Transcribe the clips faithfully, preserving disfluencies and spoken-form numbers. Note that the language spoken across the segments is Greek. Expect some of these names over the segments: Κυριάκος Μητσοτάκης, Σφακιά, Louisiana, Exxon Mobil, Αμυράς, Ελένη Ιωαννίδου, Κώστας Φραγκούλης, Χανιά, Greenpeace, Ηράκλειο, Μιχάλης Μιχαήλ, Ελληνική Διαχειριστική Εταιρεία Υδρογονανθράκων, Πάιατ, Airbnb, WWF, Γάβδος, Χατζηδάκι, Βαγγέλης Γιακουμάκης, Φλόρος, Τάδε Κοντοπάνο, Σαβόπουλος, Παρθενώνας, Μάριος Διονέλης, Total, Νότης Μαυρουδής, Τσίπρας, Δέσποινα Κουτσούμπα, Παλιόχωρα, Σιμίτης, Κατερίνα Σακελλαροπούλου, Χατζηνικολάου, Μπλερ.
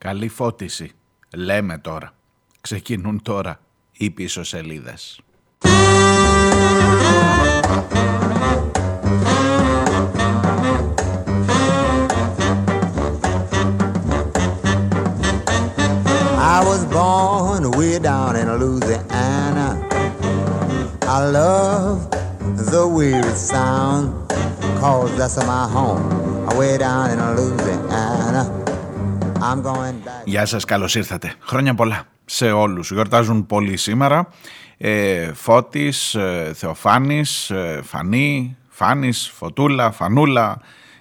Καλή φώτιση, λέμε τώρα. Ξεκινούν τώρα οι πίσω σελίδες. I was born way down in Louisiana. I love the weird sound, cause that's my home, way down in Louisiana. I'm going back. Γεια σας, καλώς ήρθατε. Χρόνια πολλά σε όλους. Γιορτάζουν πολύ σήμερα. Ε, Φώτης, ε, Θεοφάνης, ε, Φανή, Φάνης, Φωτούλα, Φανούλα,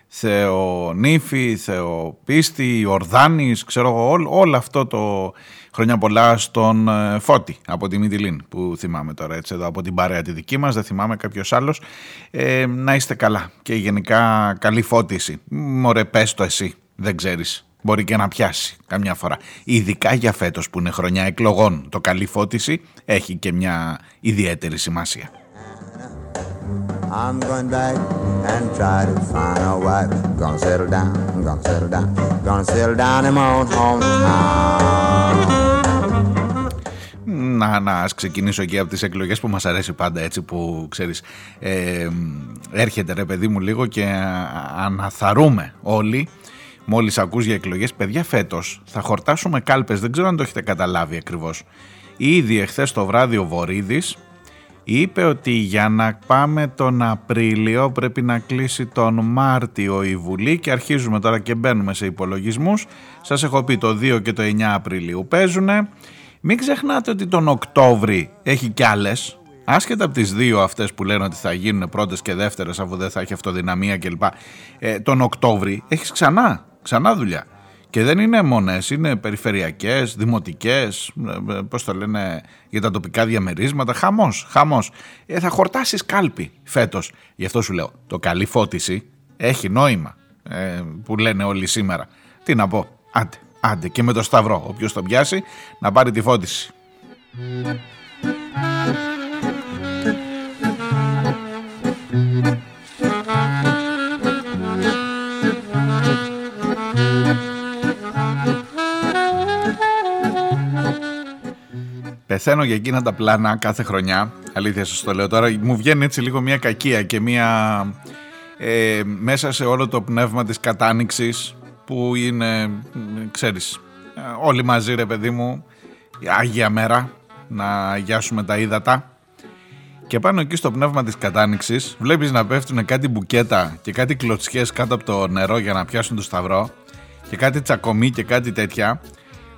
Θεονύφη, Θεοπίστη, Ορδάνης, ξέρω εγώ, ό, όλο αυτό το χρόνια πολλά στον ε, Φώτη από τη Μυτιλήνη που θυμάμαι τώρα έτσι εδώ από την παρέα τη δική μας, δεν θυμάμαι κάποιος άλλος. Ε, να είστε καλά και γενικά καλή φώτιση. Μωρέ, πες το εσύ, δεν ξέρεις. Μπορεί και να πιάσει καμιά φορά. Ειδικά για φέτος που είναι χρονιά εκλογών. Το καλή φώτιση έχει και μια ιδιαίτερη σημασία. Να, να ας ξεκινήσω και από τις εκλογές που μας αρέσει πάντα έτσι που ξέρεις ε, έρχεται ρε παιδί μου λίγο και αναθαρούμε όλοι. Μόλις ακούς για εκλογές, παιδιά, φέτος θα χορτάσουμε κάλπες. Δεν ξέρω αν το έχετε καταλάβει ακριβώς. Ήδη εχθές το βράδυ ο Βορίδης είπε ότι για να πάμε τον Απρίλιο πρέπει να κλείσει τον Μάρτιο η Βουλή και αρχίζουμε τώρα και μπαίνουμε σε υπολογισμούς. Σας έχω πει το δύο και το εννιά Απριλίου παίζουνε. Μην ξεχνάτε ότι τον Οκτώβρη έχει κι άλλες. Άσχετα από τις δύο αυτές που λένε ότι θα γίνουν πρώτες και δεύτερες αφού δεν θα έχει αυτοδυναμία κλπ. Ε, τον Οκτώβρη έχεις ξανά. Ξανά δουλειά. Και δεν είναι μόνες, είναι περιφερειακές, δημοτικές, πώς το λένε, για τα τοπικά διαμερίσματα. Χαμός, χαμός. Ε, θα χορτάσεις κάλπη φέτος. Γι' αυτό σου λέω, το καλή φώτιση έχει νόημα ε, που λένε όλοι σήμερα. Τι να πω, άντε, άντε και με το σταυρό. Όποιος τον πιάσει να πάρει τη φώτιση. Πεθαίνω για εκείνα τα πλάνα κάθε χρονιά, αλήθεια σας το λέω τώρα, μου βγαίνει έτσι λίγο μια κακία και μια ε, μέσα σε όλο το πνεύμα της κατάνοιξης που είναι, ξέρεις, όλοι μαζί ρε παιδί μου, Άγια Μέρα, να αγιάσουμε τα ύδατα. Και πάνω εκεί στο πνεύμα της κατάνοιξης βλέπεις να πέφτουν κάτι μπουκέτα και κάτι κλωτσιές κάτω από το νερό για να πιάσουν το σταυρό και κάτι τσακωμί και κάτι τέτοια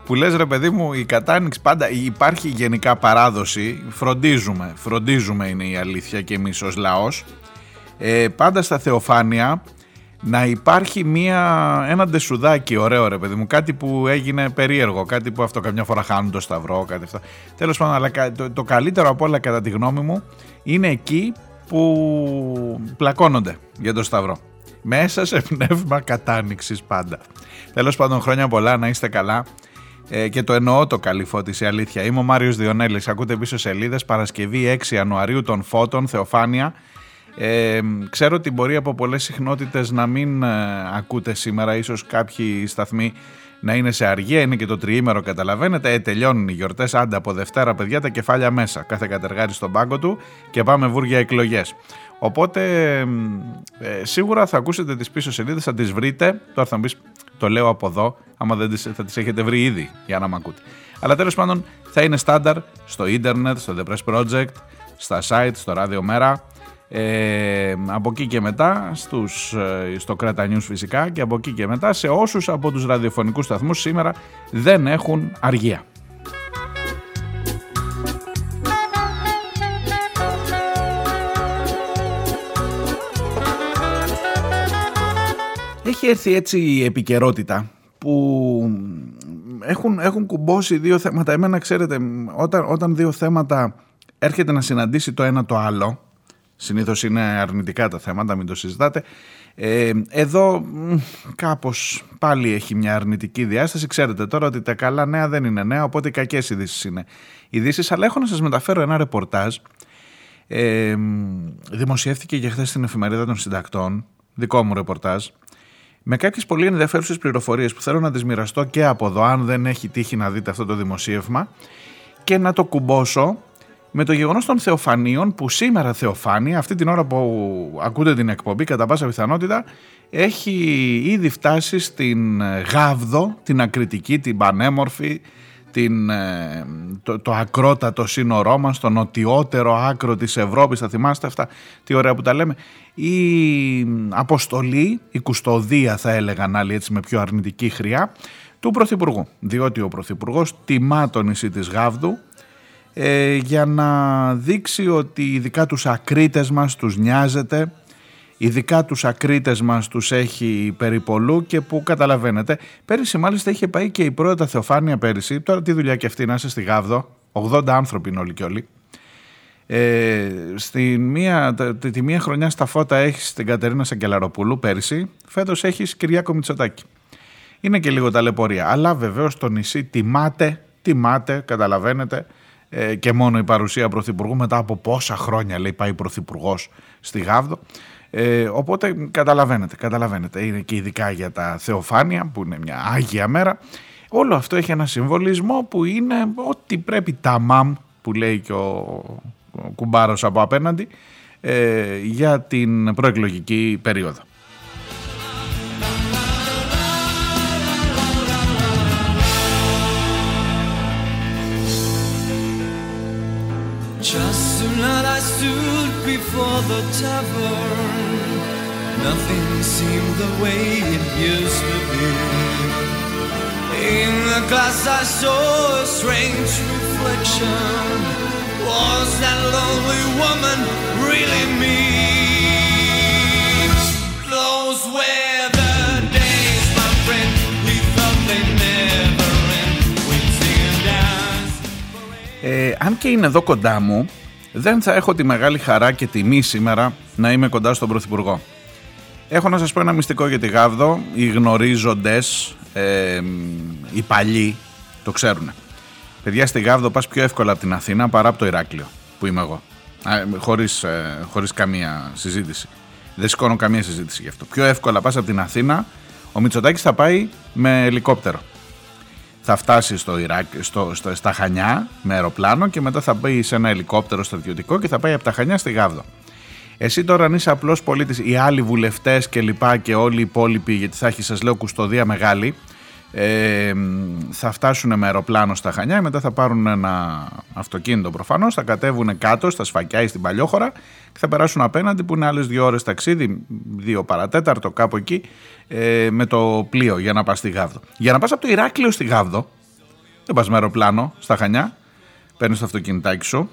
που λες ρε παιδί μου, η κατάνοιξη πάντα υπάρχει γενικά παράδοση, φροντίζουμε, φροντίζουμε είναι η αλήθεια και εμείς ως λαός, ε, πάντα στα Θεοφάνεια να υπάρχει μια, ένα ντεσουδάκι ωραίο ρε παιδί μου, κάτι που έγινε περίεργο, κάτι που αυτό καμιά φορά χάνουν το σταυρό, κάτι αυτά. Τέλος πάντων, αλλά το, το καλύτερο από όλα κατά τη γνώμη μου είναι εκεί που πλακώνονται για το σταυρό. Μέσα σε πνεύμα κατάνοιξης πάντα. Τέλος πάντων, χρόνια πολλά, να είστε καλά. Ε, και το εννοώ το καλή φώτιση, αλήθεια. Είμαι ο Μάριος Διονέλης, ακούτε πίσω σελίδες, Παρασκευή έξι Ιανουαρίου των Φώτων, Θεοφάνεια. Ε, ξέρω ότι μπορεί από πολλές συχνότητες να μην ε, ακούτε σήμερα, ίσως κάποιοι σταθμοί να είναι σε αργία, είναι και το τριήμερο καταλαβαίνετε, ε, τελειώνουν οι γιορτές, άντε από Δευτέρα παιδιά τα κεφάλια μέσα, κάθε κατεργάρι στον πάγκο του και πάμε βούργια εκλογές. Οπότε ε, σίγουρα θα ακούσετε τις πίσω σελίδες, θα τις βρείτε, τώρα θα μου πεις το λέω από εδώ, άμα δεν τις, θα τις έχετε βρει ήδη για να μ' ακούτε. Αλλά τέλος πάντων θα είναι στάνταρ στο ίντερνετ, στο The Press Project, στα site, στο Radio Mera. Ε, από εκεί και μετά στους, στο Κρέτα News φυσικά και από εκεί και μετά σε όσους από τους ραδιοφωνικούς σταθμούς σήμερα δεν έχουν αργία. Έχει έρθει έτσι η επικαιρότητα που έχουν, έχουν κουμπώσει δύο θέματα. Εμένα ξέρετε όταν, όταν δύο θέματα έρχεται να συναντήσει το ένα το άλλο, συνήθως είναι αρνητικά τα θέματα, μην το συζητάτε. Ε, εδώ κάπως πάλι έχει μια αρνητική διάσταση. Ξέρετε τώρα ότι τα καλά νέα δεν είναι νέα, οπότε οι κακές ειδήσεις είναι ειδήσεις. Αλλά έχω να σας μεταφέρω ένα ρεπορτάζ. Ε, δημοσιεύτηκε και χθες στην εφημερίδα των συντακτών, δικό μου ρεπορτάζ, με κάποιες πολύ ενδιαφέρουσες πληροφορίες που θέλω να τις μοιραστώ και από εδώ, αν δεν έχει τύχει να δείτε αυτό το δημοσίευμα, και να το κουμπώσω με το γεγονός των Θεοφανίων, που σήμερα Θεοφάνεια, αυτή την ώρα που ακούτε την εκπομπή, κατά πάσα πιθανότητα έχει ήδη φτάσει στην Γάβδο, την ακριτική, την πανέμορφη, την, το, το ακρότατο σύνορό μας, το νοτιότερο άκρο της Ευρώπης. Θα θυμάστε αυτά, τι ωραία που τα λέμε. Η αποστολή, η κουστοδία θα έλεγαν άλλοι, έτσι με πιο αρνητική χρειά, του Πρωθυπουργού, διότι ο Πρωθυπουργός τιμά το νησί της Γάβδου ε, για να δείξει ότι ειδικά τους ακρίτες μας τους νοιάζεται, ειδικά τους ακρίτες μας τους έχει περιπολού και που καταλαβαίνετε. Πέρυσι μάλιστα είχε πάει και η πρώτα Θεοφάνεια πέρυσι, τώρα τι δουλειά και αυτή να είσαι στη Γάβδο, ογδόντα άνθρωποι είναι όλοι και όλοι. Ε, στη μία, τη, τη μία χρονιά στα φώτα έχεις την Κατερίνα Σακελλαροπούλου πέρυσι, φέτος έχεις Κυριάκο Μητσοτάκη. Είναι και λίγο ταλαιπωρία, αλλά βεβαίως το νησί τιμάται, τιμάται, καταλαβαίνετε, ε, και μόνο η παρουσία Πρωθυπουργού μετά από πόσα χρόνια, λέει, πάει Πρωθυπουργός στη Γάβδο. Ε, οπότε καταλαβαίνετε, καταλαβαίνετε, είναι και ειδικά για τα Θεοφάνεια που είναι μια άγια μέρα. Όλο αυτό έχει ένα συμβολισμό που είναι ότι πρέπει τα μαμ, που λέει και ο κουμπάρος από απέναντι, ε, για την προεκλογική περίοδο. Just tonight I stood before the tavern. Nothing seemed the way it used to be. In the glass I saw a strange reflection. Was that lonely woman really me? Those were the days, my friend, we thought they never end. We'd sing dance forever. Αν και είναι εδώ κοντά μου, δεν θα έχω τη μεγάλη χαρά και τιμή σήμερα να είμαι κοντά στον Πρωθυπουργό. Έχω να σας πω ένα μυστικό για τη Γάβδο. Οι γνωρίζοντες, ε, οι παλιοί, το ξέρουν. Παιδιά, στη Γάβδο πας πιο εύκολα από την Αθήνα παρά από το Ηράκλειο, που είμαι εγώ. Α, χωρίς, ε, χωρίς καμία συζήτηση. Δεν σηκώνω καμία συζήτηση γι' αυτό. Πιο εύκολα πας από την Αθήνα. Ο Μητσοτάκης θα πάει με ελικόπτερο. Θα φτάσει στο Ιράκ, στο, στο, στα Χανιά με αεροπλάνο και μετά θα μπει σε ένα ελικόπτερο στρατιωτικό και θα πάει από τα Χανιά στη Γάβδο. Εσύ τώρα, αν είσαι απλός πολίτης, οι άλλοι βουλευτές και λοιπά και όλοι οι υπόλοιποι, γιατί θα έχει, σας λέω, κουστοδία μεγάλη, ε, θα φτάσουν με αεροπλάνο στα Χανιά, μετά θα πάρουν ένα αυτοκίνητο προφανώς, θα κατέβουν κάτω στα Σφακιά ή στην Παλιόχωρα και θα περάσουν απέναντι που είναι άλλες δύο ώρες ταξίδι, δύο παρατέταρτο κάπου εκεί, ε, με το πλοίο για να πας στη Γάβδο. Για να πας από το Ηράκλειο στη Γάβδο δεν πας με αεροπλάνο στα Χανιά, παίρνεις το αυτοκινητάκι σου,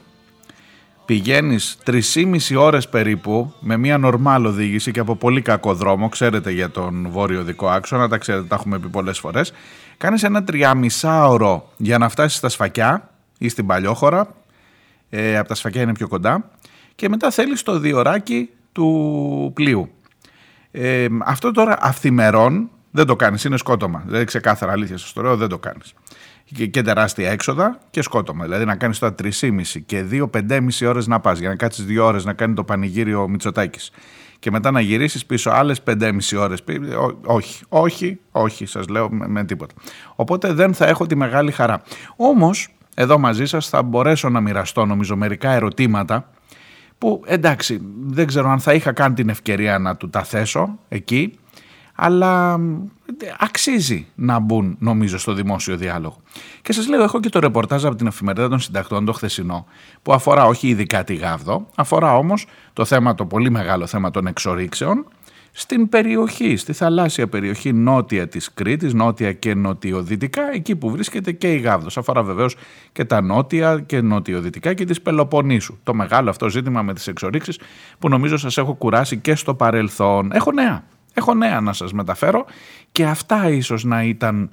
πηγαίνεις τρεισήμισι ώρες περίπου με μια νορμάλ οδήγηση και από πολύ κακό δρόμο, ξέρετε για τον βόρειο δικό άξονα, τα ξέρετε, τα έχουμε πει πολλές φορές. Κάνεις ένα τριάμισάωρο για να φτάσεις στα Σφακιά ή στην Παλιόχωρα, ε, από τα Σφακιά είναι πιο κοντά, και μετά θέλεις το διωράκι του πλοίου. Ε, αυτό τώρα αυθημερών δεν το κάνεις, είναι σκότωμα, δηλαδή ξεκάθαρα αλήθεια σας το λέω, δεν το κάνεις. Και τεράστια έξοδα και σκότωμα. Δηλαδή να κάνεις τώρα τρεισήμισι και δύο πεντέμισι ώρες να πας για να κάτσεις δύο ώρες να κάνει το πανηγύριο ο Μητσοτάκης και μετά να γυρίσεις πίσω άλλες πεντέμισι ώρες. Όχι, όχι, όχι, σας λέω με, με τίποτα. Οπότε δεν θα έχω τη μεγάλη χαρά. Όμως εδώ μαζί σας θα μπορέσω να μοιραστώ, νομίζω, μερικά ερωτήματα που, εντάξει, δεν ξέρω αν θα είχα καν την ευκαιρία να του τα θέσω εκεί, αλλά αξίζει να μπουν, νομίζω, στο δημόσιο διάλογο. Και σας λέω, έχω και το ρεπορτάζ από την Εφημερίδα των Συντακτών, το χθεσινό, που αφορά όχι ειδικά τη Γάβδο, αφορά όμως το θέμα, το πολύ μεγάλο θέμα των εξορίξεων στην περιοχή, στη θαλάσσια περιοχή νότια της Κρήτης, νότια και νοτιοδυτικά, εκεί που βρίσκεται και η Γάβδος. Αφορά βεβαίως και τα νότια και νοτιοδυτικά και της Πελοποννήσου. Το μεγάλο αυτό ζήτημα με τις εξορίξεις που νομίζω σας έχω κουράσει και στο παρελθόν. Έχω νέα. Έχω νέα να σας μεταφέρω και αυτά ίσως να ήταν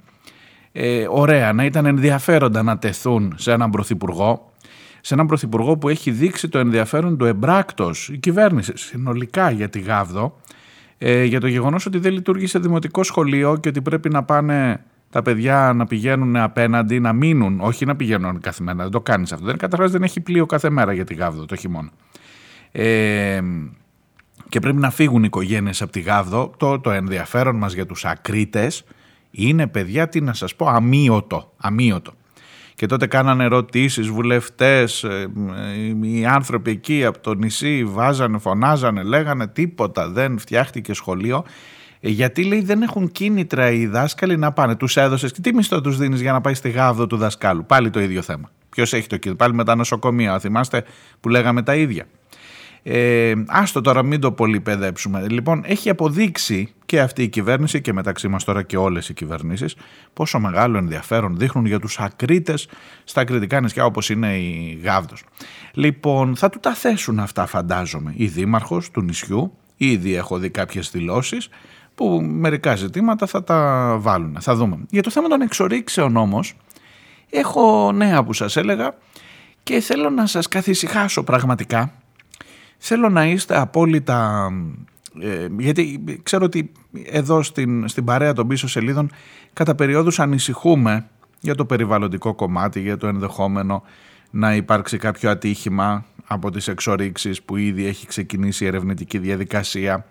ε, ωραία, να ήταν ενδιαφέροντα να τεθούν σε έναν πρωθυπουργό, σε έναν πρωθυπουργό που έχει δείξει το ενδιαφέρον του εμπράκτος, η κυβέρνηση συνολικά για τη Γάβδο, ε, για το γεγονός ότι δεν λειτουργήσε δημοτικό σχολείο και ότι πρέπει να πάνε τα παιδιά να πηγαίνουν απέναντι, να μείνουν, όχι να πηγαίνουν κάθε μέρα, δεν το κάνεις αυτό. Δεν, καταρχάς δεν έχει πλοίο κάθε μέρα για τη Γάβδο το χειμώνα. Ε, και πρέπει να φύγουν οι οικογένειες από τη Γάβδο. Το, το ενδιαφέρον μας για τους ακρίτες είναι, παιδιά, τι να σας πω, αμύωτο, αμύωτο. Και τότε κάνανε ερωτήσεις βουλευτές, οι άνθρωποι εκεί από το νησί βάζανε, φωνάζανε, λέγανε, τίποτα, δεν φτιάχτηκε σχολείο. Γιατί, λέει, δεν έχουν κίνητρα οι δάσκαλοι να πάνε. Τους έδωσες και τι μισθό τους δίνεις για να πάει στη Γάβδο του δασκάλου. Πάλι το ίδιο θέμα. Ποιος έχει το κίνητρο, πάλι με τα νοσοκομεία. Θυμάστε που λέγαμε τα ίδια. Ε, άστο τώρα, μην το πολύ παιδέψουμε. Λοιπόν, έχει αποδείξει και αυτή η κυβέρνηση και μεταξύ μας τώρα και όλες οι κυβερνήσεις πόσο μεγάλο ενδιαφέρον δείχνουν για τους ακρίτες στα ακριτικά νησιά όπως είναι η Γάβδος. Λοιπόν, θα του τα θέσουν αυτά, φαντάζομαι, η δήμαρχος του νησιού. Ήδη έχω δει κάποιες δηλώσεις που μερικά ζητήματα θα τα βάλουν. Θα δούμε. Για το θέμα των εξορίξεων όμως έχω νέα που σας έλεγα και θέλω να σας καθησυχάσω πραγματικά. Θέλω να είστε απόλυτα, ε, γιατί ξέρω ότι εδώ στην, στην παρέα των πίσω σελίδων κατά περιόδους ανησυχούμε για το περιβαλλοντικό κομμάτι, για το ενδεχόμενο να υπάρξει κάποιο ατύχημα από τις εξορίξεις που ήδη έχει ξεκινήσει η ερευνητική διαδικασία.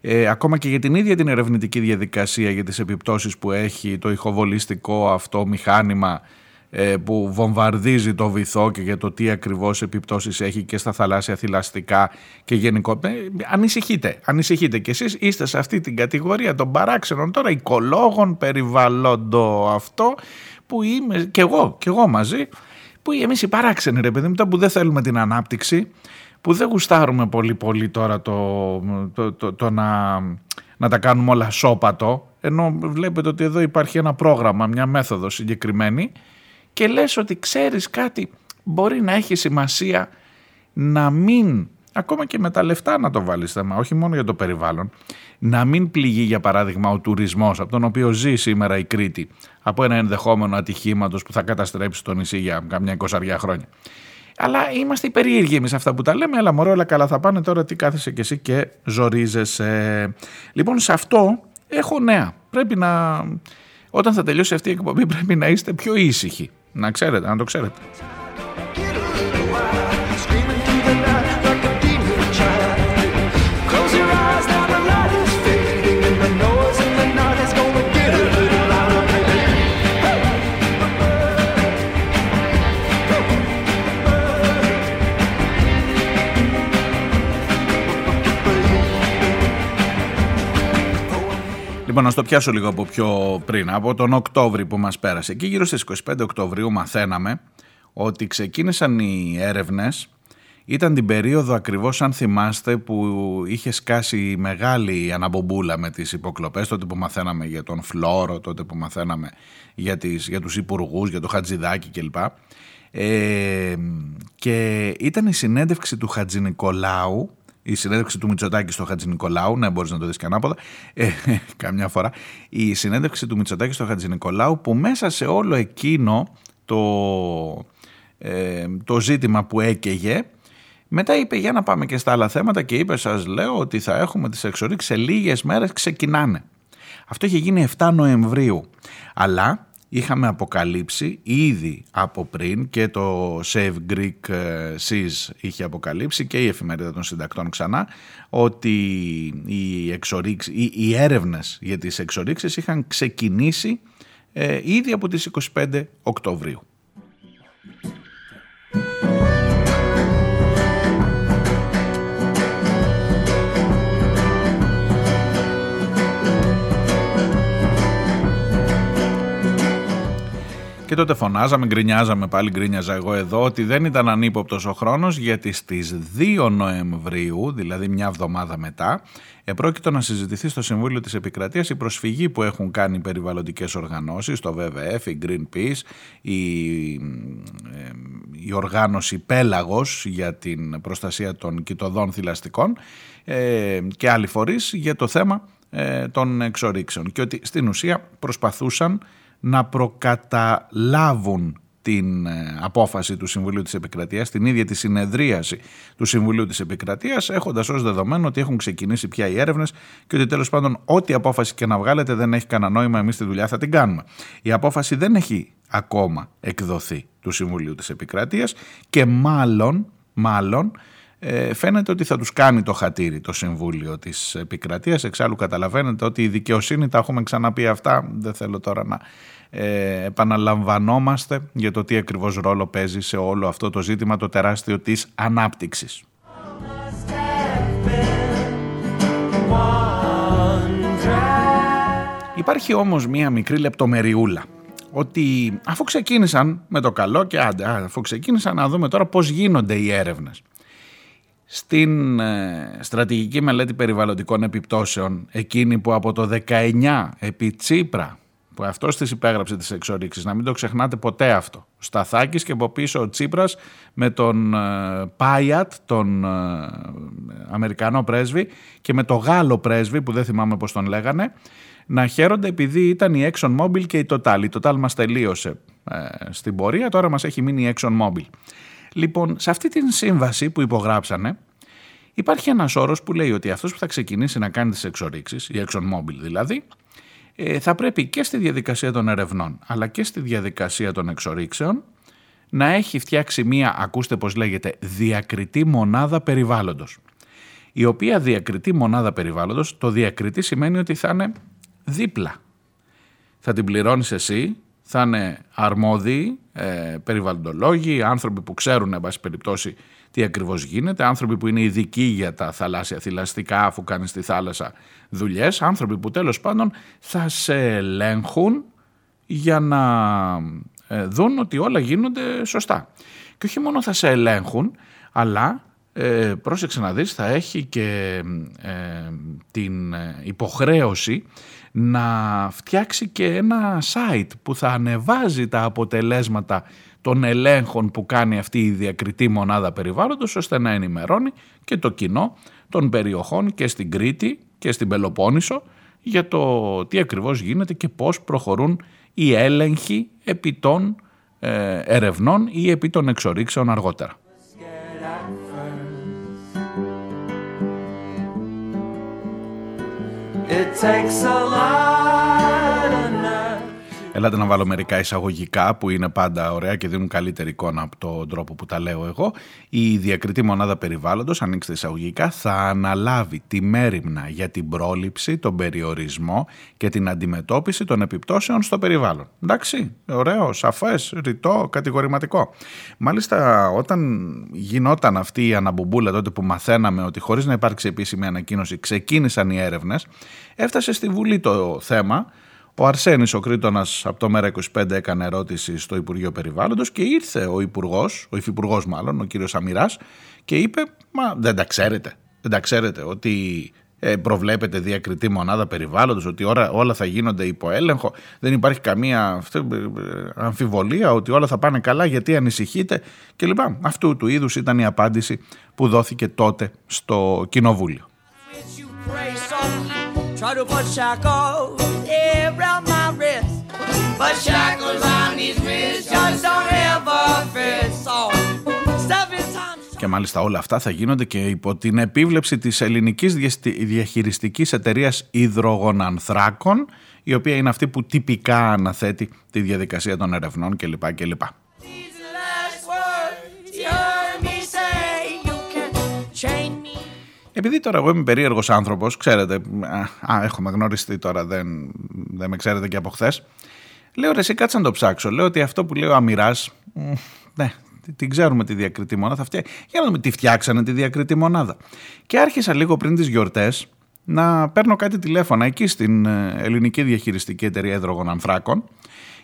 Ε, ακόμα και για την ίδια την ερευνητική διαδικασία, για τις επιπτώσεις που έχει το ηχοβολιστικό αυτό μηχάνημα που βομβαρδίζει το βυθό και για το τι ακριβώς επιπτώσεις έχει και στα θαλάσσια θηλαστικά και γενικό. Ανησυχείτε, ανησυχείτε κι εσείς, είστε σε αυτή την κατηγορία των παράξενων τώρα οικολόγων, περιβαλλοντο αυτό που είμαι κι εγώ, κι εγώ μαζί, που εμείς οι παράξενοι, ρε παιδί μου, που δεν θέλουμε την ανάπτυξη, που δεν γουστάρουμε πολύ πολύ τώρα το, το, το, το να, να τα κάνουμε όλα σώπατο, ενώ βλέπετε ότι εδώ υπάρχει ένα πρόγραμμα, μια μέθοδο συγκεκριμένη. Και λες ότι ξέρεις κάτι, μπορεί να έχει σημασία να μην, ακόμα και με τα λεφτά να το βάλεις θέμα, όχι μόνο για το περιβάλλον, να μην πληγεί για παράδειγμα ο τουρισμός από τον οποίο ζει σήμερα η Κρήτη από ένα ενδεχόμενο ατυχήματος που θα καταστρέψει το νησί για καμιά εικοσαριά χρόνια. Αλλά είμαστε οι περίεργοι εμείς αυτά που τα λέμε, αλλά μωρέ όλα καλά θα πάνε, τώρα τι κάθεσαι κι εσύ και ζορίζεσαι. Λοιπόν, σε αυτό έχω νέα, πρέπει να... Όταν θα τελειώσει αυτή η εκπομπή πρέπει να είστε πιο ήσυχοι. Να ξέρετε, να το ξέρετε. Λοιπόν, να το πιάσω λίγο από πιο πριν, από τον Οκτώβρη που μας πέρασε. Εκεί γύρω στις εικοστή πέμπτη Οκτωβρίου μαθαίναμε ότι ξεκίνησαν οι έρευνες. Ήταν την περίοδο ακριβώς, αν θυμάστε, που είχε σκάσει μεγάλη αναμπομπούλα με τις υποκλοπές. Τότε που μαθαίναμε για τον Φλόρο, τότε που μαθαίναμε για, τις, για τους υπουργούς, για τον Χατζηδάκι κλπ. Ε, και ήταν η συνέντευξη του Χατζηνικολάου, η συνέντευξη του Μητσοτάκη στο Χατζηνικολάου, ναι, μπορείς να το δεις και ανάποδα, ε, καμιά φορά, η συνέντευξη του Μητσοτάκη στο Χατζηνικολάου, που μέσα σε όλο εκείνο το, ε, το ζήτημα που έκαιγε, μετά είπε για να πάμε και στα άλλα θέματα και είπε σας λέω ότι θα έχουμε τις εξορίξεις σε λίγες μέρες, ξεκινάνε. Αυτό είχε γίνει εφτά Νοεμβρίου, αλλά... Είχαμε αποκαλύψει ήδη από πριν και το Save Greek Seas είχε αποκαλύψει και η εφημερίδα των συντακτών ξανά ότι οι, οι, οι έρευνες για τις εξορίξεις είχαν ξεκινήσει ε, ήδη από τις εικοστή πέμπτη Οκτωβρίου. Και τότε φωνάζαμε, γκρινιάζαμε πάλι, γκρινιάζα εγώ εδώ, ότι δεν ήταν ανύποπτος ο χρόνος, γιατί στις δύο Νοεμβρίου, δηλαδή μια εβδομάδα μετά, επρόκειτο να συζητηθεί στο Συμβούλιο της Επικρατείας η προσφυγή που έχουν κάνει οι περιβαλλοντικές οργανώσεις, το ντάμπλιου ντάμπλιου εφ, η Greenpeace, η, η οργάνωση Πέλαγος για την προστασία των κοιτοδών θηλαστικών και άλλοι φορείς για το θέμα των εξορίξεων. Και ότι στην ουσία προσπαθούσαν να προκαταλάβουν την απόφαση του Συμβουλίου της Επικρατείας, την ίδια τη συνεδρίαση του Συμβουλίου της Επικρατείας, έχοντας ως δεδομένο ότι έχουν ξεκινήσει πια οι έρευνες και ότι τέλος πάντων ό,τι απόφαση και να βγάλετε δεν έχει κανένα νόημα, εμείς τη δουλειά θα την κάνουμε. Η απόφαση δεν έχει ακόμα εκδοθεί του Συμβουλίου της Επικρατείας και μάλλον, μάλλον Ε, φαίνεται ότι θα τους κάνει το χατήρι το Συμβούλιο της Επικρατείας. Εξάλλου καταλαβαίνετε ότι η δικαιοσύνη, τα έχουμε ξαναπεί αυτά, δεν θέλω τώρα να ε, επαναλαμβανόμαστε για το τι ακριβώς ρόλο παίζει σε όλο αυτό το ζήτημα το τεράστιο της ανάπτυξης. Υπάρχει όμως μία μικρή λεπτομεριούλα, ότι αφού ξεκίνησαν με το καλό και άντε, αφού ξεκίνησαν να δούμε τώρα πώς γίνονται οι έρευνες. Στην ε, στρατηγική μελέτη περιβαλλοντικών επιπτώσεων, εκείνη που από το δεκαεννιά επί Τσίπρα, που αυτός της υπέγραψε τις εξορίξεις, να μην το ξεχνάτε ποτέ αυτό, ο Σταθάκης και από πίσω ο Τσίπρας με τον ε, Πάιατ, τον ε, Αμερικανό πρέσβη, και με τον Γάλλο πρέσβη που δεν θυμάμαι πώς τον λέγανε, να χαίρονται επειδή ήταν η Exxon Mobil και η Total. Η Total μας τελείωσε ε, στην πορεία, τώρα μας έχει μείνει η Exxon Mobil. Λοιπόν, σε αυτή την σύμβαση που υπογράψανε υπάρχει ένας όρος που λέει ότι αυτός που θα ξεκινήσει να κάνει τις εξορίξεις, η Exxon Mobil δηλαδή, θα πρέπει και στη διαδικασία των ερευνών αλλά και στη διαδικασία των εξορίξεων να έχει φτιάξει μία, ακούστε πώς λέγεται, διακριτή μονάδα περιβάλλοντος. Η οποία διακριτή μονάδα περιβάλλοντος, το διακριτή σημαίνει ότι θα είναι δίπλα. Θα την πληρώνεις εσύ, θα είναι αρμόδιοι ε, περιβαλλοντολόγοι, άνθρωποι που ξέρουν εν πάση περιπτώσει τι ακριβώς γίνεται, άνθρωποι που είναι ειδικοί για τα θαλάσσια θηλαστικά αφού κάνεις στη θάλασσα δουλειές, άνθρωποι που τέλος πάντων θα σε ελέγχουν για να ε, δουν ότι όλα γίνονται σωστά. Και όχι μόνο θα σε ελέγχουν, αλλά ε, πρόσεξε να δεις, θα έχει και ε, την υποχρέωση να φτιάξει και ένα site που θα ανεβάζει τα αποτελέσματα των ελέγχων που κάνει αυτή η διακριτή μονάδα περιβάλλοντος, ώστε να ενημερώνει και το κοινό των περιοχών και στην Κρήτη και στην Πελοπόννησο για το τι ακριβώς γίνεται και πώς προχωρούν οι έλεγχοι επί των ε, ερευνών ή επί των εξορίξεων αργότερα. Ελάτε να βάλω μερικά εισαγωγικά που είναι πάντα ωραία και δίνουν καλύτερη εικόνα από τον τρόπο που τα λέω εγώ. Η διακριτή μονάδα περιβάλλοντος, ανοίξτε εισαγωγικά, θα αναλάβει τη μέριμνα για την πρόληψη, τον περιορισμό και την αντιμετώπιση των επιπτώσεων στο περιβάλλον. Εντάξει, ωραίο, σαφές, ρητό, κατηγορηματικό. Μάλιστα, όταν γινόταν αυτή η αναμπομπούλα τότε που μαθαίναμε ότι χωρίς να υπάρξει επίσημη ανακοίνωση ξεκίνησαν οι έρευνες, έφτασε στη Βουλή το θέμα. Ο Αρσένης, ο Κρήτονας, από το Μέρα είκοσι πέντε έκανε ερώτηση στο Υπουργείο Περιβάλλοντος και ήρθε ο Υπουργός, ο Υφυπουργός μάλλον, ο κύριος Αμυράς, και είπε «Μα δεν τα ξέρετε, δεν τα ξέρετε ότι ε, προβλέπετε διακριτή μονάδα περιβάλλοντος, ότι όλα, όλα θα γίνονται υπό έλεγχο, δεν υπάρχει καμία αμφιβολία ότι όλα θα πάνε καλά, γιατί ανησυχείτε» κλπ. Αυτού του είδους ήταν η απάντηση που δόθηκε τότε στο Κοινοβούλιο. Και μάλιστα όλα αυτά θα γίνονται και υπό την επίβλεψη της ελληνικής διαχειριστικής εταιρείας υδρογων ανθράκων, η οποία είναι αυτή που τυπικά αναθέτει τη διαδικασία των ερευνών κλπ. κλπ. Επειδή τώρα εγώ είμαι περίεργος άνθρωπος, ξέρετε, α, έχουμε γνωριστεί τώρα, δεν, δεν με ξέρετε και από χθες, λέω ρε εσύ κάτσε να το ψάξω, λέω ότι αυτό που λέει ο Αμυράς, ναι, την ξέρουμε τη διακριτή μονάδα, αυτή, για να δούμε τι φτιάξανε τη διακριτή μονάδα. Και άρχισα λίγο πριν τις γιορτές να παίρνω κάτι τηλέφωνα εκεί στην Ελληνική Διαχειριστική Εταιρεία Υδρογων Ανθράκων.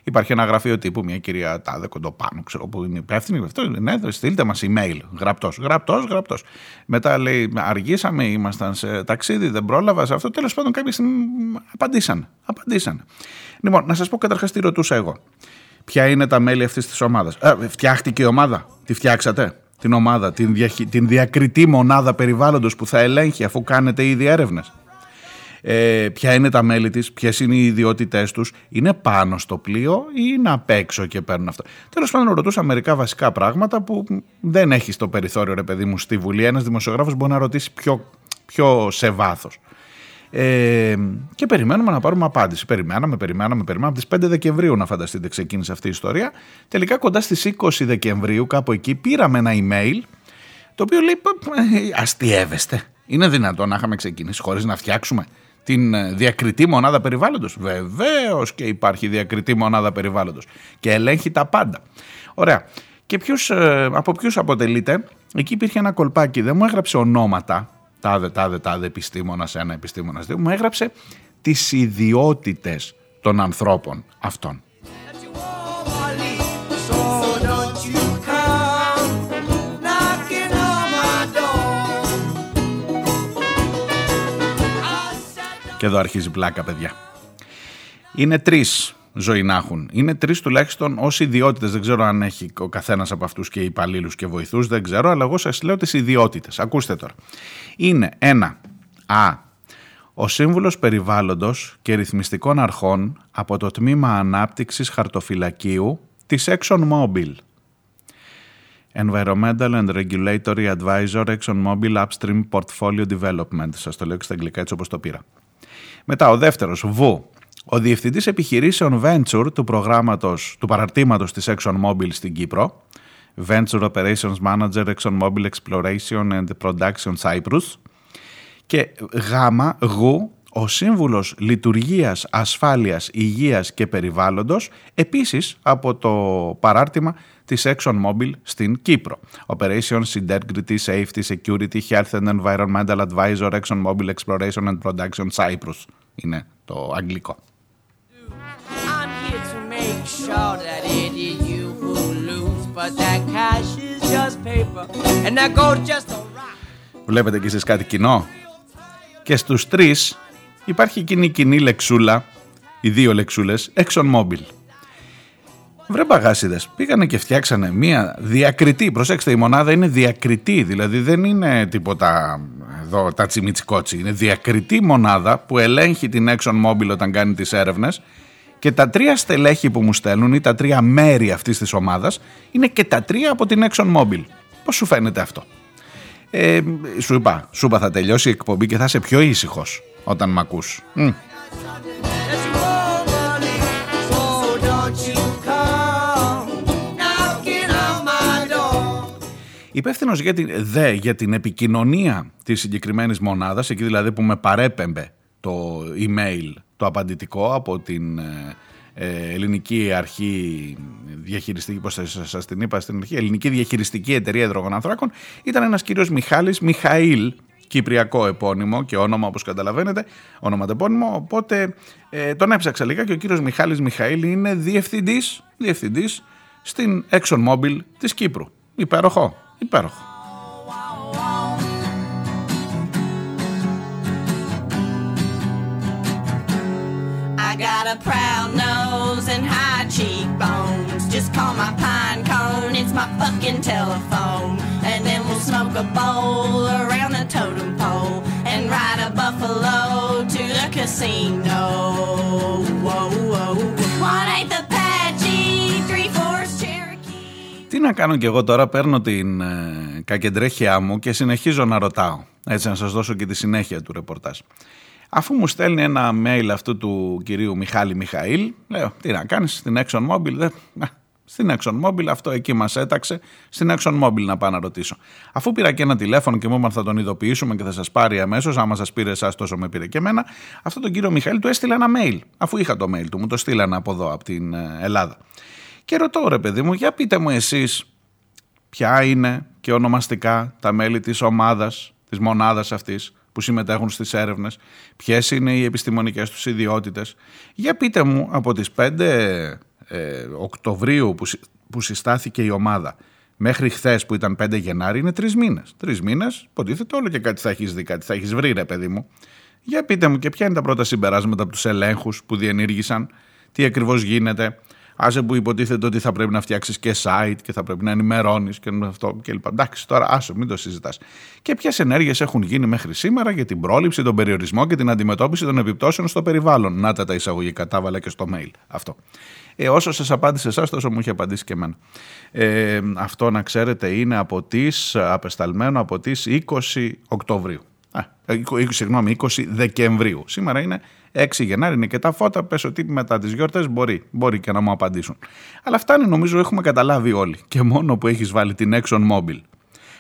Υπάρχει ένα γραφείο τύπου, μια κυρία Τάδε Κοντοπάνο, ξέρω που είναι υπεύθυνη. Ναι, στείλτε μας email. Γραπτός, γραπτός, γραπτός. Μετά λέει, αργήσαμε, ήμασταν σε ταξίδι, δεν πρόλαβα σε αυτό. Τέλος πάντων, κάποια στιγμή απαντήσανε. Απαντήσανε. Λοιπόν, να σας πω καταρχάς τι ρωτούσα εγώ. Ποια είναι τα μέλη αυτής της ομάδας. Ε, φτιάχτηκε η ομάδα. Τη φτιάξατε. Την ομάδα, την, διαχει... την διακριτή μονάδα περιβάλλοντος που θα ελέγχει αφού κάνετε ήδη έρευνες. Ε, ποια είναι τα μέλη της, ποιες είναι οι ιδιότητές τους, είναι πάνω στο πλοίο ή είναι απ' έξω και παίρνουν αυτό. Τέλος πάντων, ρωτούσα μερικά βασικά πράγματα που δεν έχει στο περιθώριο, ρε παιδί μου, στη Βουλή. Ένας δημοσιογράφος μπορεί να ρωτήσει πιο, πιο σε βάθος. Ε, και περιμένουμε να πάρουμε απάντηση. Περιμέναμε, περιμέναμε, περιμέναμε. Από τις πέντε Δεκεμβρίου, να φανταστείτε, ξεκίνησε αυτή η ιστορία. Τελικά, κοντά στις είκοσι Δεκεμβρίου, κάπου εκεί, πήραμε ένα email Το οποίο λέει αστιεύεστε. Είναι δυνατόν να είχαμε ξεκινήσει χωρίς να φτιάξουμε την διακριτή μονάδα περιβάλλοντος? Βεβαίως και υπάρχει διακριτή μονάδα περιβάλλοντος και ελέγχει τα πάντα. Ωραία. Και ποιος, από ποιους αποτελείται? Εκεί υπήρχε ένα κολπάκι, δεν μου έγραψε ονόματα, τάδε, τάδε, τάδε επιστήμονας ένα, επιστήμονας δύο, μου έγραψε τις ιδιότητες των ανθρώπων αυτών. Και εδώ αρχίζει πλάκα, παιδιά. Είναι τρεις ζωή να έχουν. Είναι τρεις τουλάχιστον ως ιδιότητες. Δεν ξέρω αν έχει ο καθένας από αυτούς και υπαλλήλους και βοηθούς. Δεν ξέρω, αλλά εγώ σας λέω τις ιδιότητες. Ακούστε τώρα. Είναι ένα. Α. Ο Σύμβουλος Περιβάλλοντος και Ρυθμιστικών Αρχών από το Τμήμα Ανάπτυξης Χαρτοφυλακίου της Exxon Mobil. Environmental and Regulatory Advisor Exxon Mobil Upstream Portfolio Development. Σας το λέω και στα αγγλικά έτσι όπως το πήρα. Μετά ο δεύτερος, Β. Ο Διευθυντής Επιχειρήσεων Venture του, προγράμματος, του παραρτήματος της ExxonMobil στην Κύπρο, Venture Operations Manager ExxonMobil Exploration and Production Cyprus, και Γ. Γου, ο Σύμβουλος Λειτουργίας, Ασφάλειας, Υγείας και Περιβάλλοντος, επίσης από το παράρτημα της ExxonMobil στην Κύπρο. Operations, Integrity, Safety, Security, Health and Environmental Advisor, ExxonMobil Exploration and Production Cyprus. Είναι το αγγλικό. Βλέπετε κι εσείς κάτι κοινό? Και στους τρεις υπάρχει εκείνη η κοινή λεξούλα, οι δύο λεξούλες, ExxonMobil. Βρε μπαγάσιδες, πήγανε και φτιάξανε μία διακριτή, προσέξτε η μονάδα είναι διακριτή, δηλαδή δεν είναι τίποτα εδώ τα τσιμιτσικότσι, είναι διακριτή μονάδα που ελέγχει την ExxonMobil όταν κάνει τις έρευνες και τα τρία στελέχη που μου στέλνουν ή τα τρία μέρη αυτής της ομάδας είναι και τα τρία από την ExxonMobil. Πώς σου φαίνεται αυτό? Ε, σου είπα, σου είπα θα τελειώσει η εκπομπή και θα είσαι πιο ήσυχος όταν μ' ακούς. Mm. Υπεύθυνος για την, δε, για την επικοινωνία της συγκεκριμένης μονάδας, εκεί δηλαδή που με παρέπεμπε το email το απαντητικό από την ε, ελληνική αρχή διαχειριστική, πώς σας την είπα στην αρχή, ελληνική διαχειριστική εταιρεία υδρογονανθράκων, ήταν ένας κύριος Μιχάλης Μιχαήλ, κυπριακό επώνυμο και όνομα όπως καταλαβαίνετε, όνομα-τεπώνυμο, οπότε ε, τον έψαξα λίγα και ο κύριος Μιχάλης Μιχαήλ είναι διευθυντής, διευθυντής στην ExxonMobil της Κύπρου. Υπέροχο, υπέροχο. I got a proud nose and high cheekbones. Just call my pine cone, it's my fucking telephone. And then we'll smoke a bowl around a totem pole and ride a buffalo to the casino. Whoa, whoa. One ain't the Apache, three fours Cherokee. Τι να κάνω κι εγώ τώρα, παίρνω την ε, κακεντρέχειά μου και συνεχίζω να ρωτάω. Έτσι να σας δώσω και τη συνέχεια του ρεπορτάζ. Αφού μου στέλνει ένα mail αυτού του κυρίου Μιχάλη Μιχαήλ, λέω τι να κάνεις στην ExxonMobil, δε... στην ExxonMobil αυτό εκεί μας έταξε, στην ExxonMobil να πάω να ρωτήσω. Αφού πήρα και ένα τηλέφωνο και μου είπαν θα τον ειδοποιήσουμε και θα σας πάρει αμέσως, άμα σας πήρε εσάς τόσο με πήρε και εμένα, αυτόν τον κύριο Μιχαήλ του έστειλα ένα mail, αφού είχα το mail του, μου το στείλανε από εδώ, από την Ελλάδα. Και ρωτώ ρε παιδί μου, για πείτε μου εσείς ποια είναι και ονομαστικά τα μέλη της ομάδας, της μονάδας αυτής, που συμμετέχουν στις έρευνες, ποιες είναι οι επιστημονικές τους ιδιότητες. Για πείτε μου από τις πέντε Οκτωβρίου που, που συστάθηκε η ομάδα μέχρι χθες που ήταν πέντε Γενάρη είναι τρεις μήνες. Τρεις μήνες, υποτίθεται όλο και κάτι θα έχεις δει, κάτι θα έχεις βρει ρε παιδί μου. Για πείτε μου και ποια είναι τα πρώτα συμπεράσματα από τους ελέγχους που διενήργησαν, τι ακριβώς γίνεται, άσε που υποτίθεται ότι θα πρέπει να φτιάξεις και site και θα πρέπει να ενημερώνεις και αυτό κλπ. Εντάξει, τώρα άσε, μην το συζητάς. Και ποιες ενέργειες έχουν γίνει μέχρι σήμερα για την πρόληψη, τον περιορισμό και την αντιμετώπιση των επιπτώσεων στο περιβάλλον. Να τα τα εισαγωγικά, τα βάλα και στο mail. Αυτό. Ε, όσο σας απάντησε εσάς, τόσο μου είχε απαντήσει και εμένα. Ε, αυτό να ξέρετε είναι από τις, απεσταλμένο από τις είκοσι Οκτωβρίου. Α, συγγνώμη, είκοσι Δεκεμβρίου. Σήμερα είναι έξι Γενάρη, είναι και τα φώτα. Πες ότι μετά τις γιορτές μπορεί, μπορεί και να μου απαντήσουν. Αλλά φτάνει, νομίζω, έχουμε καταλάβει όλοι. Και μόνο που έχεις βάλει την ExxonMobil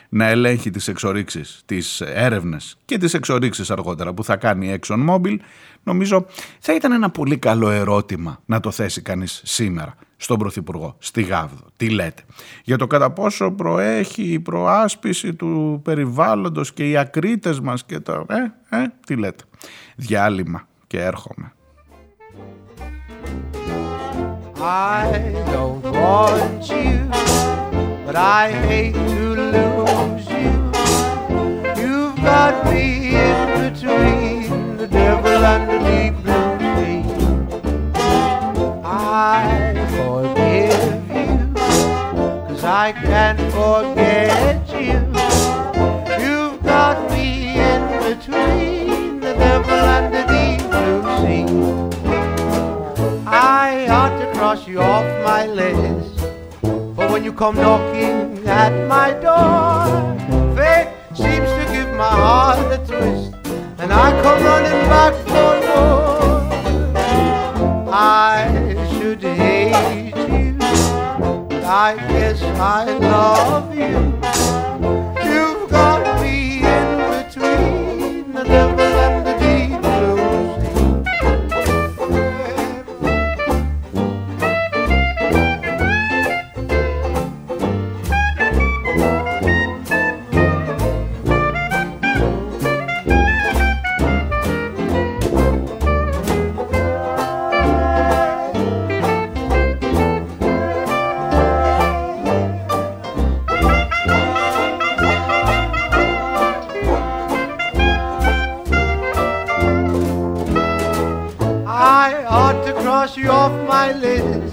να ελέγχει τις εξορίξεις, τις έρευνες και τις εξορίξεις αργότερα που θα κάνει η Exxon Mobil, νομίζω θα ήταν ένα πολύ καλό ερώτημα να το θέσει κανείς σήμερα στον Πρωθυπουργό, στη Γάβδο. Τι λέτε για το κατά πόσο προέχει η προάσπιση του περιβάλλοντος και οι ακρίτες μας και τα... Ε, ε, τι λέτε. Διάλειμμα και έρχομαι. I don't want you, but I hate to lose you. You've got me in between the devil and the deep blue sea. I forgive you, cause I can't forget you. You've got me in between the devil and the deep blue sea. I ought to cross you off my list, but when you come knocking at my door, fate seems to give my heart a twist, and I come running back for more. I should hate you, but I guess I love you. You've got me in between the devil and the deep blue. You off my list,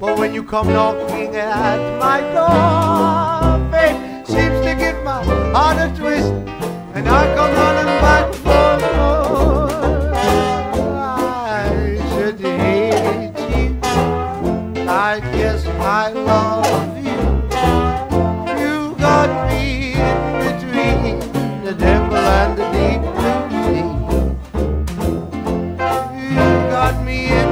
but when you come knocking at my door, fate seems to give my heart a twist, and I come running back for more. I should hate you, I guess I love you. You got me in between the devil and the deep blue sea. You got me in.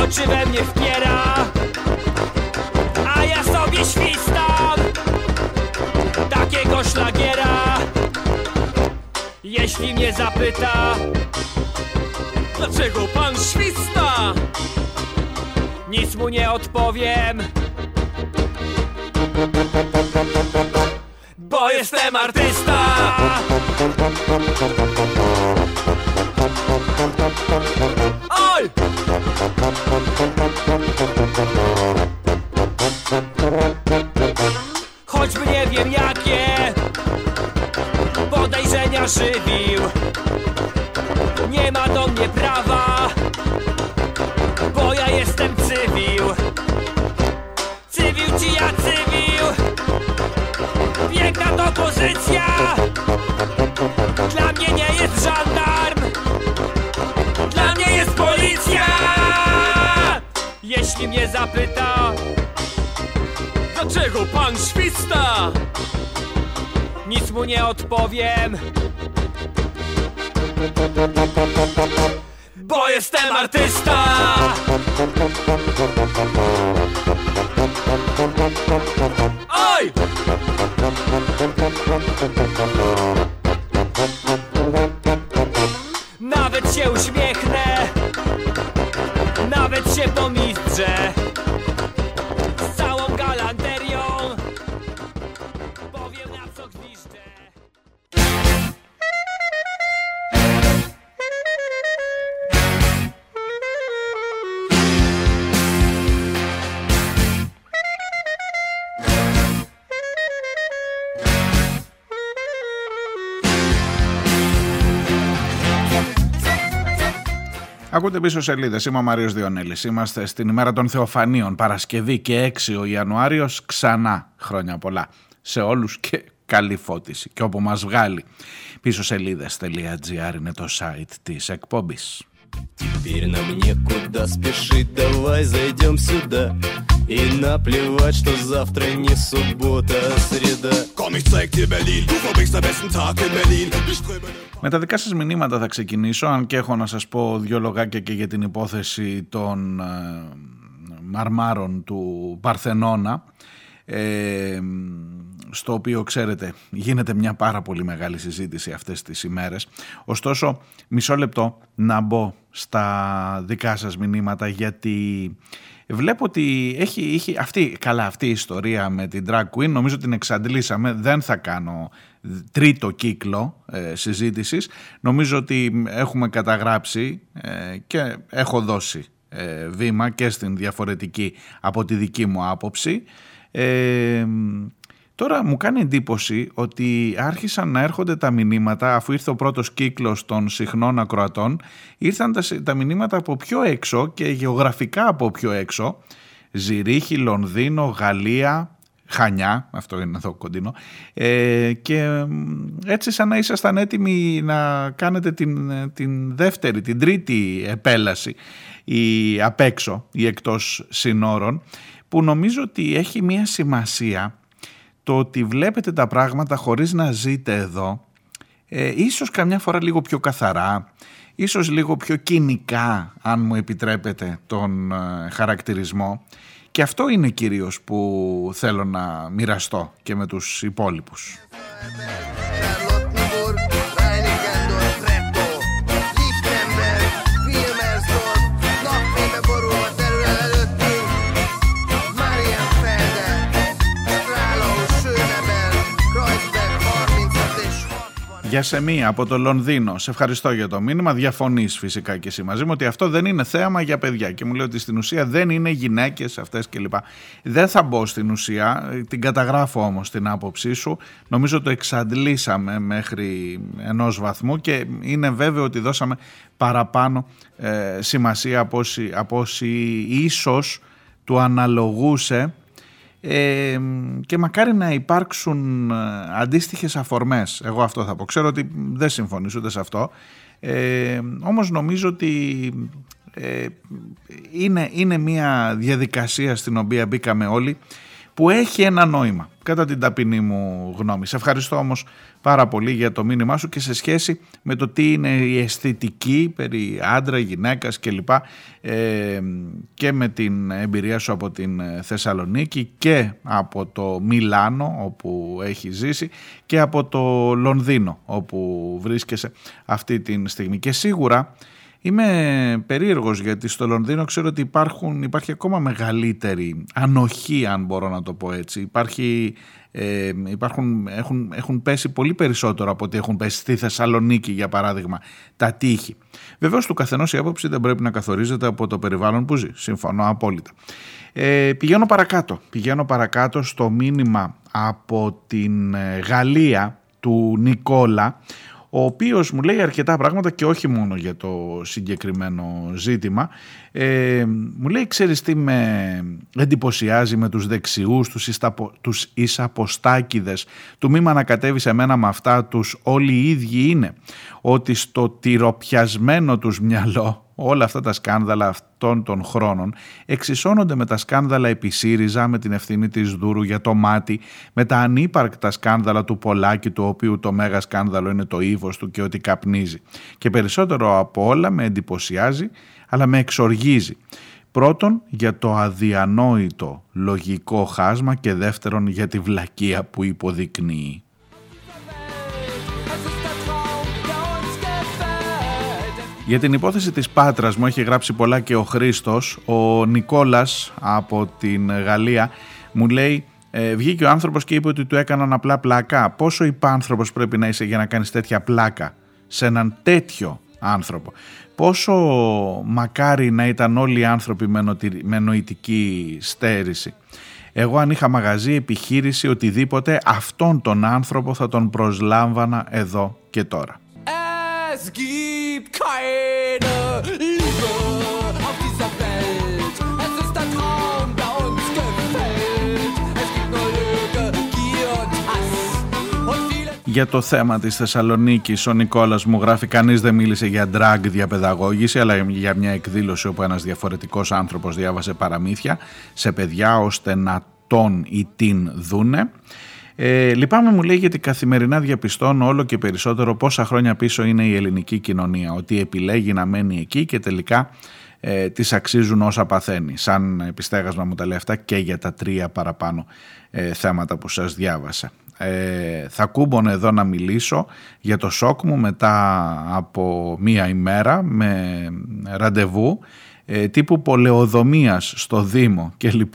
Oczy we mnie wpiera, a ja sobie świstam takiego szlagiera. Jeśli mnie zapyta, dlaczego pan śwista, nic mu nie odpowiem, bo jestem artysta. Oj! Choćby nie wiem jakie podejrzenia żywił, nie ma do mnie prawa, bo ja jestem cywił. Cywił ci ja cywił, piękna to pozycja, dla mnie nie jest żandarm, dla mnie jest policja. Jeśli mnie zapyta, dlaczego pan śwista, nic mu nie odpowiem, bo jestem artysta. Oj! Nawet się uśmiechnę, nawet się pomizdzę, z całą galanterią powiem, na co gwiżdżę. Ακούτε πίσω σελίδες. Είμαι ο Μάριος Διονέλης. Είμαστε στην ημέρα των Θεοφανίων, Παρασκευή και έξι ο Ιανουάριος. Ξανά χρόνια πολλά σε όλους και καλή φώτιση. Και όπου μας βγάλει, πίσω σελίδες.gr είναι το site της εκπομπής. Теперь нам некуда спешить, давай зайдем сюда. И наплевать, что завтра не суббота, а среда. Με τα δικά σας μηνύματα θα ξεκινήσω, αν και έχω να σας πω δύο λογάκια και για την υπόθεση των ε, μαρμάρων του Παρθενώνα, ε, στο οποίο, ξέρετε, γίνεται μια πάρα πολύ μεγάλη συζήτηση αυτές τις ημέρες. Ωστόσο, μισό λεπτό να μπω στα δικά σας μηνύματα, γιατί βλέπω ότι έχει, είχε, αυτή, καλά, αυτή η ιστορία με την drag queen νομίζω την εξαντλήσαμε, δεν θα κάνω τρίτο κύκλο ε, συζήτησης. Νομίζω ότι έχουμε καταγράψει ε, και έχω δώσει ε, βήμα και στην διαφορετική από τη δική μου άποψη. Ε, Τώρα μου κάνει εντύπωση ότι άρχισαν να έρχονται τα μηνύματα, αφού ήρθε ο πρώτος κύκλος των συχνών ακροατών, ήρθαν τα, τα μηνύματα από πιο έξω και γεωγραφικά από πιο έξω. Ζηρίχη, Λονδίνο, Γαλλία, Χανιά, αυτό είναι εδώ κοντινό, ε, και έτσι σαν να ήσασταν έτοιμοι να κάνετε την, την δεύτερη, την τρίτη επέλαση, η απ' έξω, η εκτός συνόρων, που νομίζω ότι έχει μία σημασία. Το ότι βλέπετε τα πράγματα χωρίς να ζείτε εδώ, ε, ίσως καμιά φορά λίγο πιο καθαρά, ίσως λίγο πιο κοινικά, αν μου επιτρέπετε τον ε, χαρακτηρισμό. Και αυτό είναι κυρίως που θέλω να μοιραστώ και με τους υπόλοιπους. Για σε μία από το Λονδίνο, σε ευχαριστώ για το μήνυμα. Διαφωνείς φυσικά και εσύ μαζί μου ότι αυτό δεν είναι θέαμα για παιδιά. Και μου λέει ότι στην ουσία δεν είναι γυναίκες αυτές κλπ. Δεν θα μπω στην ουσία, την καταγράφω όμως την άποψή σου. Νομίζω το εξαντλήσαμε μέχρι ενός βαθμού και είναι βέβαιο ότι δώσαμε παραπάνω ε, σημασία από όση, από όση ίσως του αναλογούσε. Ε, και μακάρι να υπάρξουν αντίστοιχες αφορμές, εγώ αυτό θα πω. Ξέρω ότι δεν συμφωνείς ούτε σε αυτό, ε, όμως νομίζω ότι ε, είναι, είναι μια διαδικασία στην οποία μπήκαμε όλοι που έχει ένα νόημα, κατά την ταπεινή μου γνώμη. Σε ευχαριστώ όμως πάρα πολύ για το μήνυμά σου και σε σχέση με το τι είναι η αισθητική περί άντρα, γυναίκας κλπ. Ε, και με την εμπειρία σου από την Θεσσαλονίκη και από το Μιλάνο όπου έχει ζήσει και από το Λονδίνο όπου βρίσκεσαι αυτή τη στιγμή. Και σίγουρα είμαι περίεργος, γιατί στο Λονδίνο ξέρω ότι υπάρχουν, υπάρχει ακόμα μεγαλύτερη ανοχή, αν μπορώ να το πω έτσι. Υπάρχει, ε, υπάρχουν, έχουν, έχουν πέσει πολύ περισσότερο από ότι έχουν πέσει στη Θεσσαλονίκη, για παράδειγμα, τα τείχη. Βεβαίως, του καθενός η άποψη δεν πρέπει να καθορίζεται από το περιβάλλον που ζει. Συμφωνώ απόλυτα. Ε, πηγαίνω παρακάτω. Πηγαίνω παρακάτω στο μήνυμα από την Γαλλία του Νικόλα, ο οποίος μου λέει αρκετά πράγματα και όχι μόνο για το συγκεκριμένο ζήτημα. Ε, μου λέει, ξέρεις τι με εντυπωσιάζει με τους δεξιούς, τους, ισταπο, τους εισαποστάκηδες, του μήμα να κατέβει σε μένα με αυτά, τους όλοι οι ίδιοι είναι, ότι στο τυροπιασμένο τους μυαλό όλα αυτά τα σκάνδαλα αυτών των χρόνων εξισώνονται με τα σκάνδαλα επί ΣΥΡΙΖΑ, με την ευθύνη της Δούρου για το μάτι, με τα ανύπαρκτα σκάνδαλα του Πολάκη, του οποίου το μέγα σκάνδαλο είναι το ύβος του και ότι καπνίζει. Και περισσότερο από όλα με εντυπωσιάζει, αλλά με εξοργίζει. Πρώτον, για το αδιανόητο λογικό χάσμα και δεύτερον, για τη βλακεία που υποδεικνύει. Για την υπόθεση της Πάτρας μου έχει γράψει πολλά και ο Χρήστος. Ο Νικόλας από την Γαλλία μου λέει, ε, βγήκε ο άνθρωπος και είπε ότι του έκαναν απλά πλάκα. Πόσο υπάνθρωπος πρέπει να είσαι για να κάνεις τέτοια πλάκα σε έναν τέτοιο άνθρωπο. Πόσο μακάρι να ήταν όλοι οι άνθρωποι με νοητική στέρηση. Εγώ αν είχα μαγαζί, επιχείρηση, οτιδήποτε, αυτόν τον άνθρωπο θα τον προσλάμβανα εδώ και τώρα. Es gibt keine Liebe. Για το θέμα της Θεσσαλονίκης, ο Νικόλας μου γράφει: κανείς δεν μίλησε για drag διαπαιδαγώγηση, αλλά για μια εκδήλωση όπου ένας διαφορετικός άνθρωπος διάβασε παραμύθια σε παιδιά ώστε να τον ή την δούνε. Ε, λυπάμαι, μου λέει, γιατί καθημερινά διαπιστώνω όλο και περισσότερο πόσα χρόνια πίσω είναι η ελληνική κοινωνία, ότι επιλέγει να μένει εκεί και τελικά ε, της αξίζουν όσα παθαίνει. Σαν επιστέγασμα μου τα λέει αυτά και για τα τρία παραπάνω ε, θέματα που σας διάβασα. Ε, θα κούμπονε εδώ να μιλήσω για το σοκ μου μετά από μία ημέρα με ραντεβού ε, τύπου πολεοδομίας στο Δήμο κλπ.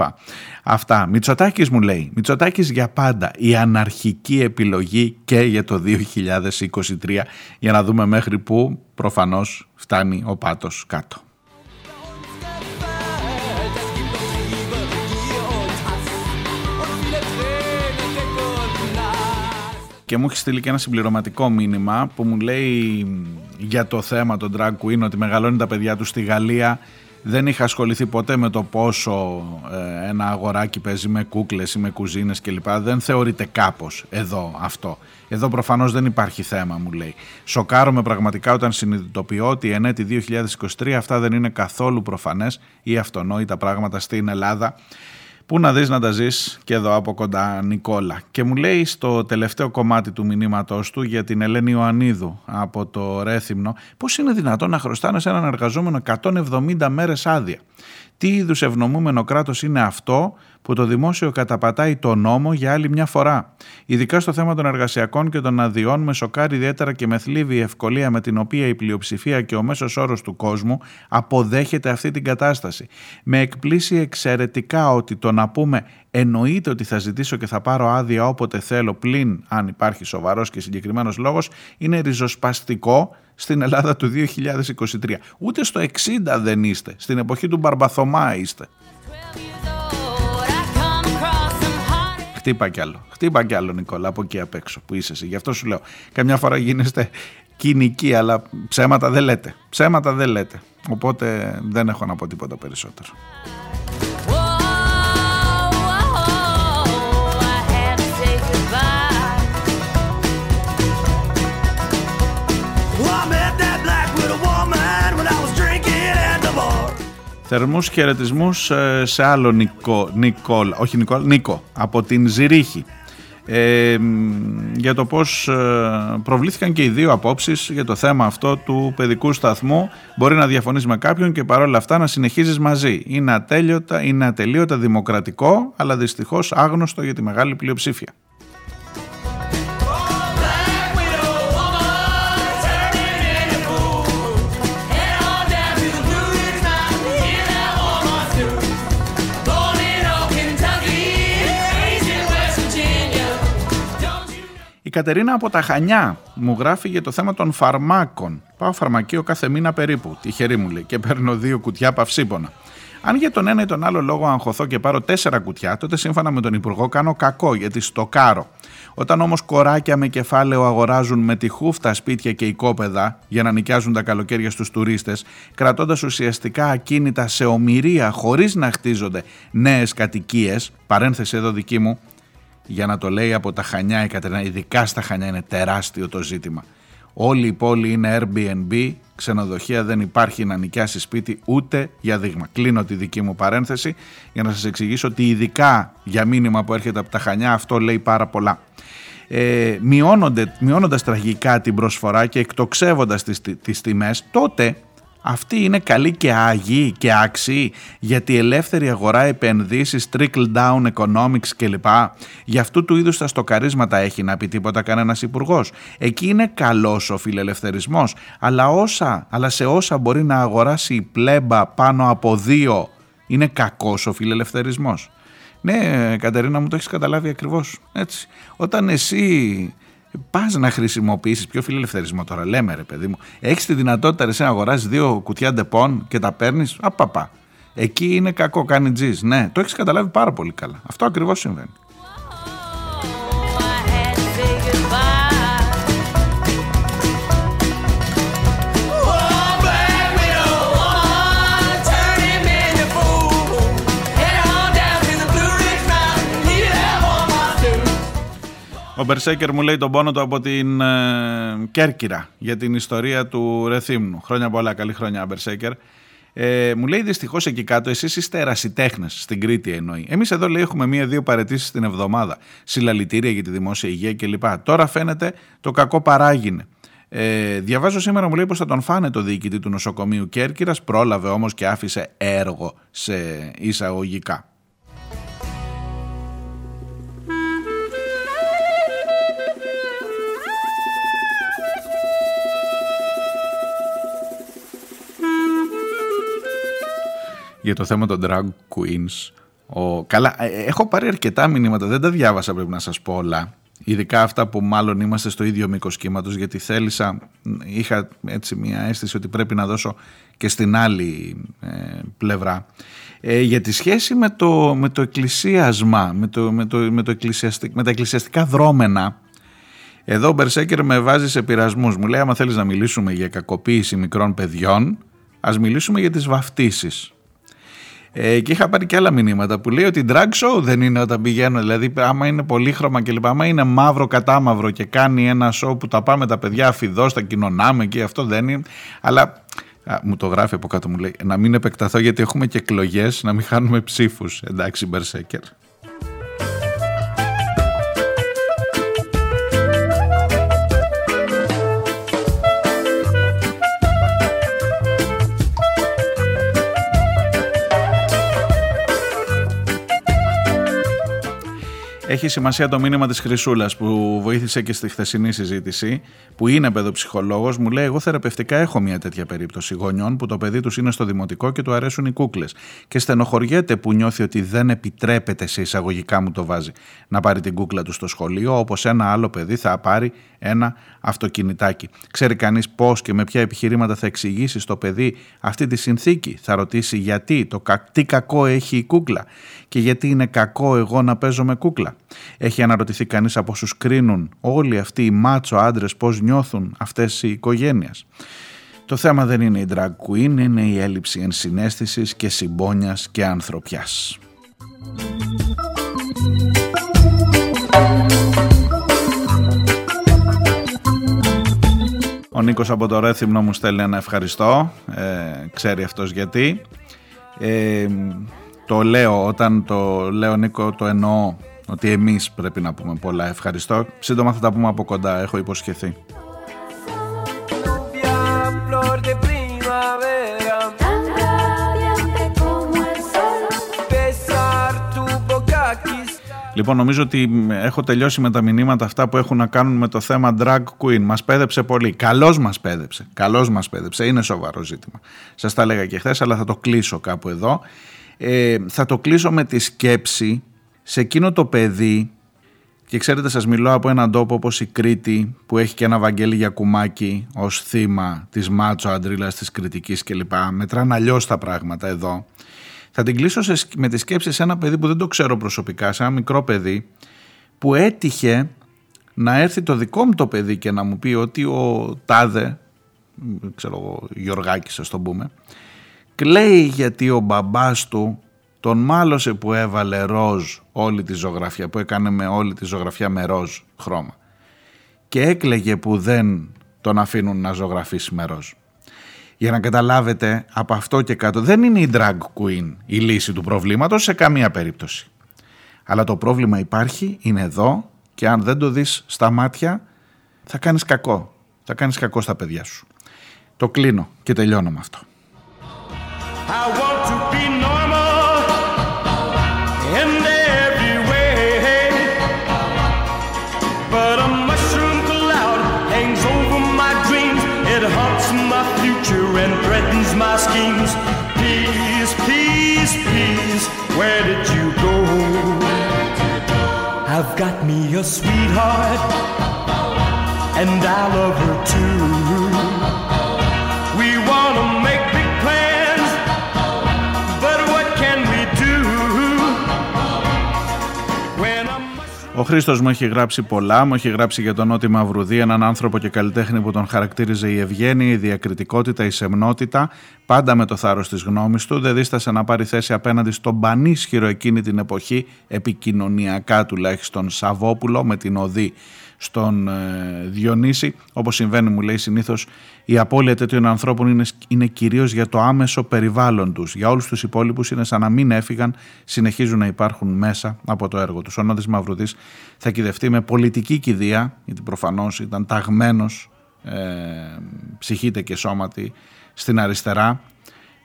Αυτά. Μητσοτάκης μου λέει, Μητσοτάκης για πάντα, η αναρχική επιλογή και για το δύο χιλιάδες είκοσι τρία, για να δούμε μέχρι που προφανώς φτάνει ο πάτος κάτω. Και μου έχει στείλει και ένα συμπληρωματικό μήνυμα που μου λέει για το θέμα των drag queen, ότι μεγαλώνει τα παιδιά του στη Γαλλία. Δεν είχα ασχοληθεί ποτέ με το πόσο ε, ένα αγοράκι παίζει με κούκλες ή με κουζίνες κλπ. Δεν θεωρείται κάπως εδώ αυτό. Εδώ προφανώς δεν υπάρχει θέμα, μου λέει. Σοκάρομαι πραγματικά όταν συνειδητοποιώ ότι εν έτη δύο χιλιάδες είκοσι τρία αυτά δεν είναι καθόλου προφανές ή αυτονόητα πράγματα στην Ελλάδα. Πού να δεις να τα ζεις και εδώ από κοντά, Νικόλα. Και μου λέει στο τελευταίο κομμάτι του μηνύματός του για την Ελένη Ιωαννίδου από το Ρέθυμνο, πώς είναι δυνατόν να χρωστάνε σε έναν εργαζόμενο εκατόν εβδομήντα μέρες άδεια. Τι είδους ευνομούμενο κράτος είναι αυτό που το δημόσιο καταπατάει το νόμο για άλλη μια φορά. Ειδικά στο θέμα των εργασιακών και των αδειών, με σοκάρει ιδιαίτερα και με θλίβει η ευκολία με την οποία η πλειοψηφία και ο μέσος όρος του κόσμου αποδέχεται αυτή την κατάσταση. Με εκπλήσει εξαιρετικά ότι το να πούμε εννοείται ότι θα ζητήσω και θα πάρω άδεια όποτε θέλω, πλην αν υπάρχει σοβαρός και συγκεκριμένος λόγος, είναι ριζοσπαστικό στην Ελλάδα του δύο χιλιάδες είκοσι τρία. Ούτε στο εξήντα δεν είστε, στην εποχή του Μπαρμπαθωμά είστε. Χτύπα κι άλλο, χτύπα κι άλλο, Νικόλα, από εκεί απ' έξω που είσαι εσύ. Γι' αυτό σου λέω, καμιά φορά γίνεστε κοινικοί, αλλά ψέματα δεν λέτε, ψέματα δεν λέτε. Οπότε δεν έχω να πω τίποτα περισσότερο. Θερμούς χαιρετισμούς σε άλλο Νικό, Νικόλ, όχι Νικόλ, Νίκο, από την Ζυρίχη. Ε, για το πώς προβλήθηκαν και οι δύο απόψεις για το θέμα αυτό του παιδικού σταθμού. Μπορεί να διαφωνείς με κάποιον και παρόλα αυτά να συνεχίζεις μαζί. Είναι ατέλειωτα, είναι ατελείωτα δημοκρατικό, αλλά δυστυχώς άγνωστο για τη μεγάλη πλειοψήφια. Η Κατερίνα από τα Χανιά μου γράφει για το θέμα των φαρμάκων. Πάω φαρμακείο κάθε μήνα περίπου, τυχερή μου λέει, και παίρνω δύο κουτιά παυσίπονα. Αν για τον ένα ή τον άλλο λόγο αγχωθώ και πάρω τέσσερα κουτιά, τότε σύμφωνα με τον Υπουργό κάνω κακό, γιατί στοκάρω. Όταν όμως κοράκια με κεφάλαιο αγοράζουν με τη χούφτα σπίτια και οικόπεδα για να νοικιάζουν τα καλοκαίρια στους τουρίστες, κρατώντας ουσιαστικά ακίνητα σε ομοιρία χωρίς να χτίζονται νέες κατοικίες, παρένθεση εδώ δική μου. Για να το λέει από τα Χανιά η Κατερίνα, ειδικά στα Χανιά είναι τεράστιο το ζήτημα. Όλη η πόλη είναι Airbnb, ξενοδοχεία, δεν υπάρχει να νοικιάσει σπίτι ούτε για δείγμα. Κλείνω τη δική μου παρένθεση για να σας εξηγήσω ότι ειδικά για μήνυμα που έρχεται από τα Χανιά αυτό λέει πάρα πολλά. Ε, μειώνοντας τραγικά την προσφορά και εκτοξεύοντας τις, τις τιμές, τότε αυτή είναι καλή και άγιοι και άξιοι για τη ελεύθερη αγορά, επενδύσεις, trickle down economics κλπ. Για αυτού του είδους τα στοκαρίσματα έχει να πει τίποτα κανένας υπουργός. Εκεί είναι καλός ο φιλελευθερισμός, αλλά, όσα, αλλά σε όσα μπορεί να αγοράσει η πλέμπα πάνω από δύο είναι κακός ο φιλελευθερισμός. Ναι, Κατερίνα μου, το έχεις καταλάβει ακριβώς έτσι. Όταν εσύ πας να χρησιμοποιήσεις πιο φιλελευθερισμό, τώρα λέμε ρε παιδί μου, έχεις τη δυνατότητα εσύ να αγοράσεις δύο κουτιά ντεπών και τα παίρνεις, απαπα. Εκεί είναι κακό, κάνει τζις. Ναι, το έχεις καταλάβει πάρα πολύ καλά. Αυτό ακριβώς συμβαίνει. Ο Μπερσέκερ μου λέει τον πόνο του από την ε, Κέρκυρα για την ιστορία του Ρεθύμνου. Χρόνια πολλά, καλή χρονιά, Μπερσέκερ. Ε, μου λέει δυστυχώς εκεί κάτω, εσείς είστε ερασιτέχνες, στην Κρήτη εννοεί. Εμείς εδώ λέει έχουμε μία-δύο παραιτήσεις την εβδομάδα, συλλαλητήρια για τη δημόσια υγεία κλπ. Τώρα φαίνεται το κακό παράγεινε. Ε, διαβάζω σήμερα, μου λέει πως θα τον φάνε το διοικητή του νοσοκομείου Κέρκυρας, πρόλαβε όμως και άφησε έργο σε εισαγωγικά. Για το θέμα των drag queens. Ο... Καλά, έχω πάρει αρκετά μηνύματα, δεν τα διάβασα, πρέπει να σας πω όλα. Ειδικά αυτά που μάλλον είμαστε στο ίδιο μήκος κύματος, γιατί θέλησα, είχα έτσι μια αίσθηση ότι πρέπει να δώσω και στην άλλη ε, πλευρά. Ε, για τη σχέση με το, με το εκκλησίασμα, με, το, με, το, με, το εκκλησιαστικ, με τα εκκλησιαστικά δρόμενα, εδώ ο Μπερσέκερ με βάζει σε πειρασμούς. Μου λέει, άμα θέλεις να μιλήσουμε για κακοποίηση μικρών παιδιών, ας μιλήσουμε για τις βαφτίσεις. Ε, και είχα πάρει και άλλα μηνύματα που λέει ότι drag show δεν είναι όταν πηγαίνω, δηλαδή άμα είναι πολύχρωμα κλπ. Άμα είναι μαύρο κατά μαύρο και κάνει ένα show που τα πάμε τα παιδιά αφιδώς, τα κοινωνάμε και αυτό δεν είναι. Αλλά α, μου το γράφει από κάτω, μου λέει να μην επεκταθώ γιατί έχουμε και εκλογές, να μην χάνουμε ψήφους. Εντάξει, Μπερσέκερ. Έχει σημασία το μήνυμα της Χρυσούλας που βοήθησε και στη χθεσινή συζήτηση, που είναι παιδοψυχολόγος, μου λέει εγώ θεραπευτικά έχω μια τέτοια περίπτωση γονιών που το παιδί τους είναι στο δημοτικό και του αρέσουν οι κούκλες και στενοχωριέται που νιώθει ότι δεν επιτρέπεται, σε εισαγωγικά μου το βάζει, να πάρει την κούκλα του στο σχολείο όπως ένα άλλο παιδί θα πάρει ένα αυτοκινητάκι. Ξέρει κανείς πώς και με ποια επιχειρήματα θα εξηγήσει στο παιδί αυτή τη συνθήκη, θα ρωτήσει γιατί, το, τι κακό έχει η κούκλα και γιατί είναι κακό εγώ να παίζω με κούκλα. Έχει αναρωτηθεί κανείς από όσους κρίνουν όλοι αυτοί οι μάτσο άντρες πώς νιώθουν αυτές οι οικογένειες. Το θέμα δεν είναι η drag queen, είναι η έλλειψη ενσυναίσθησης και συμπόνιας και ανθρωπιάς. Ο Νίκος από το Ρέθυμνο μου στέλνει ένα ευχαριστώ, ε, ξέρει αυτός γιατί. Ε, το λέω, όταν το λέω Νίκο το εννοώ ότι εμείς πρέπει να πούμε πολλά ευχαριστώ. Σύντομα θα τα πούμε από κοντά, έχω υποσχεθεί. Λοιπόν, νομίζω ότι έχω τελειώσει με τα μηνύματα αυτά που έχουν να κάνουν με το θέμα drag queen. Μας πέδεψε πολύ. Καλώς μας πέδεψε. Καλώς μας πέδεψε. Είναι σοβαρό ζήτημα. Σας τα λέγα και χθες, αλλά θα το κλείσω κάπου εδώ. Ε, θα το κλείσω με τη σκέψη σε εκείνο το παιδί, και ξέρετε σας μιλώ από έναν τόπο όπως η Κρήτη που έχει και ένα Βαγγέλη Γιακουμάκη ως θύμα της μάτσο αντρίλας, της κριτικής κλπ. Μετράνε αλλιώς τα πράγματα εδώ. Θα την κλείσω σε, με τη σκέψη σε ένα παιδί που δεν το ξέρω προσωπικά, σε ένα μικρό παιδί που έτυχε να έρθει το δικό μου το παιδί και να μου πει ότι ο Τάδε, ξέρω εγώ, Γιωργάκης ας τον πούμε, κλαίει γιατί ο μπαμπάς του τον μάλωσε που έβαλε ροζ όλη τη ζωγραφιά, που έκανε με όλη τη ζωγραφιά με ροζ χρώμα. Και έκλαιγε που δεν τον αφήνουν να ζωγραφίσει με ροζ. Για να καταλάβετε, από αυτό και κάτω δεν είναι η drag queen η λύση του προβλήματος σε καμία περίπτωση. Αλλά το πρόβλημα υπάρχει, είναι εδώ και αν δεν το δεις στα μάτια θα κάνεις κακό. Θα κάνεις κακό στα παιδιά σου. Το κλείνω και τελειώνω με αυτό. I've got me a sweetheart, and I love her too. We want to make big plans, but what can we do? When I'm... Ο Χρήστος μου έχει γράψει πολλά, μου έχει γράψει για τον Νότη Μαυρουδή, έναν άνθρωπο και καλλιτέχνη που τον χαρακτήριζε η ευγένεια, η διακριτικότητα, η σεμνότητα. πάντα με το θάρρος της γνώμης του, δεν δίστασε να πάρει θέση απέναντι στον πανίσχυρο εκείνη την εποχή, επικοινωνιακά τουλάχιστον, Σαβόπουλο με την οδή στον Διονύση. Όπως συμβαίνει, μου λέει, συνήθως η απώλεια τέτοιων ανθρώπων είναι, είναι κυρίως για το άμεσο περιβάλλον τους. Για όλους τους υπόλοιπους είναι σαν να μην έφυγαν, συνεχίζουν να υπάρχουν μέσα από το έργο τους. Ο Νότης Μαυρουδής θα κυδευτεί με πολιτική κηδεία, γιατί προφανώς ήταν ταγμένος ε, ψυχήτε και σώματι στην αριστερά,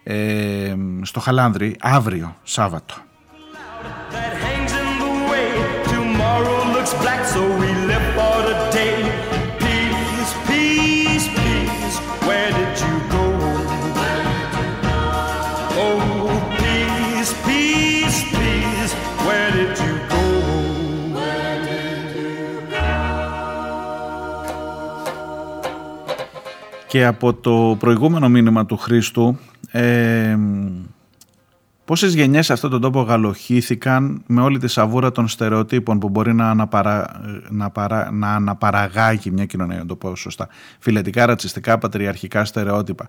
ε, στο Χαλάνδρι αύριο Σάββατο. Και από το προηγούμενο μήνυμα του Χρήστου, ε, πόσες γενιές σε αυτόν τον τόπο γαλοχήθηκαν με όλη τη σαβούρα των στερεοτύπων που μπορεί να, αναπαρα, να, παρα, να αναπαραγάγει μια κοινωνία, να το πω σωστά, φιλετικά, ρατσιστικά, πατριαρχικά στερεότυπα.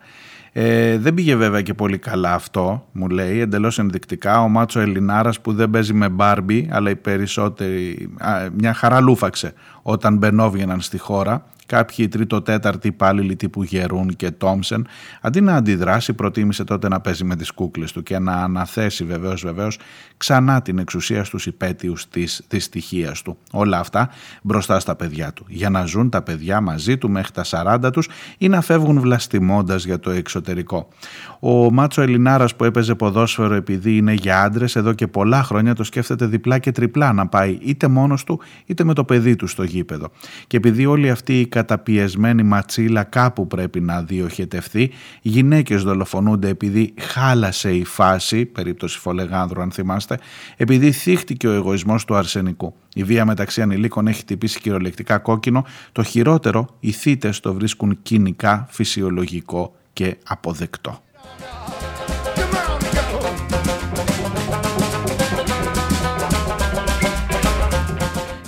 Ε, δεν πήγε βέβαια και πολύ καλά αυτό, μου λέει, εντελώς ενδεικτικά ο μάτσο Ελληνάρας που δεν παίζει με μπάρμπι, αλλά οι περισσότεροι α, μια χαρά λούφαξε όταν μπαινόβγαιναν στη χώρα. Κάποιοι τρίτο-τέταρτοι υπάλληλοι τύπου Γερούν και Τόμσεν, αντί να αντιδράσει, προτίμησε τότε να παίζει με τις κούκλες του και να αναθέσει βεβαίως βεβαίως ξανά την εξουσία στους υπαίτιους της δυστυχίας του. Όλα αυτά μπροστά στα παιδιά του, για να ζουν τα παιδιά μαζί του μέχρι τα σαράντα τους ή να φεύγουν βλαστημώντας για το εξωτερικό. Ο μάτσο Ελληνάρας που έπαιζε ποδόσφαιρο επειδή είναι για άντρες, εδώ και πολλά χρόνια το σκέφτεται διπλά και τριπλά, να πάει είτε μόνος του είτε με το παιδί του στο γήπεδο. Και επειδή όλοι αυτοί καταπιεσμένη ματσίλα κάπου πρέπει να διοχετευθεί. Γυναίκες δολοφονούνται επειδή χάλασε η φάση, περίπτωση Φολεγάνδρου αν θυμάστε, επειδή θίχτηκε ο εγωισμός του αρσενικού. Η βία μεταξύ ανηλίκων έχει τυπήσει κυριολεκτικά κόκκινο. Το χειρότερο, οι θύτες το βρίσκουν κοινικά, φυσιολογικό και αποδεκτό.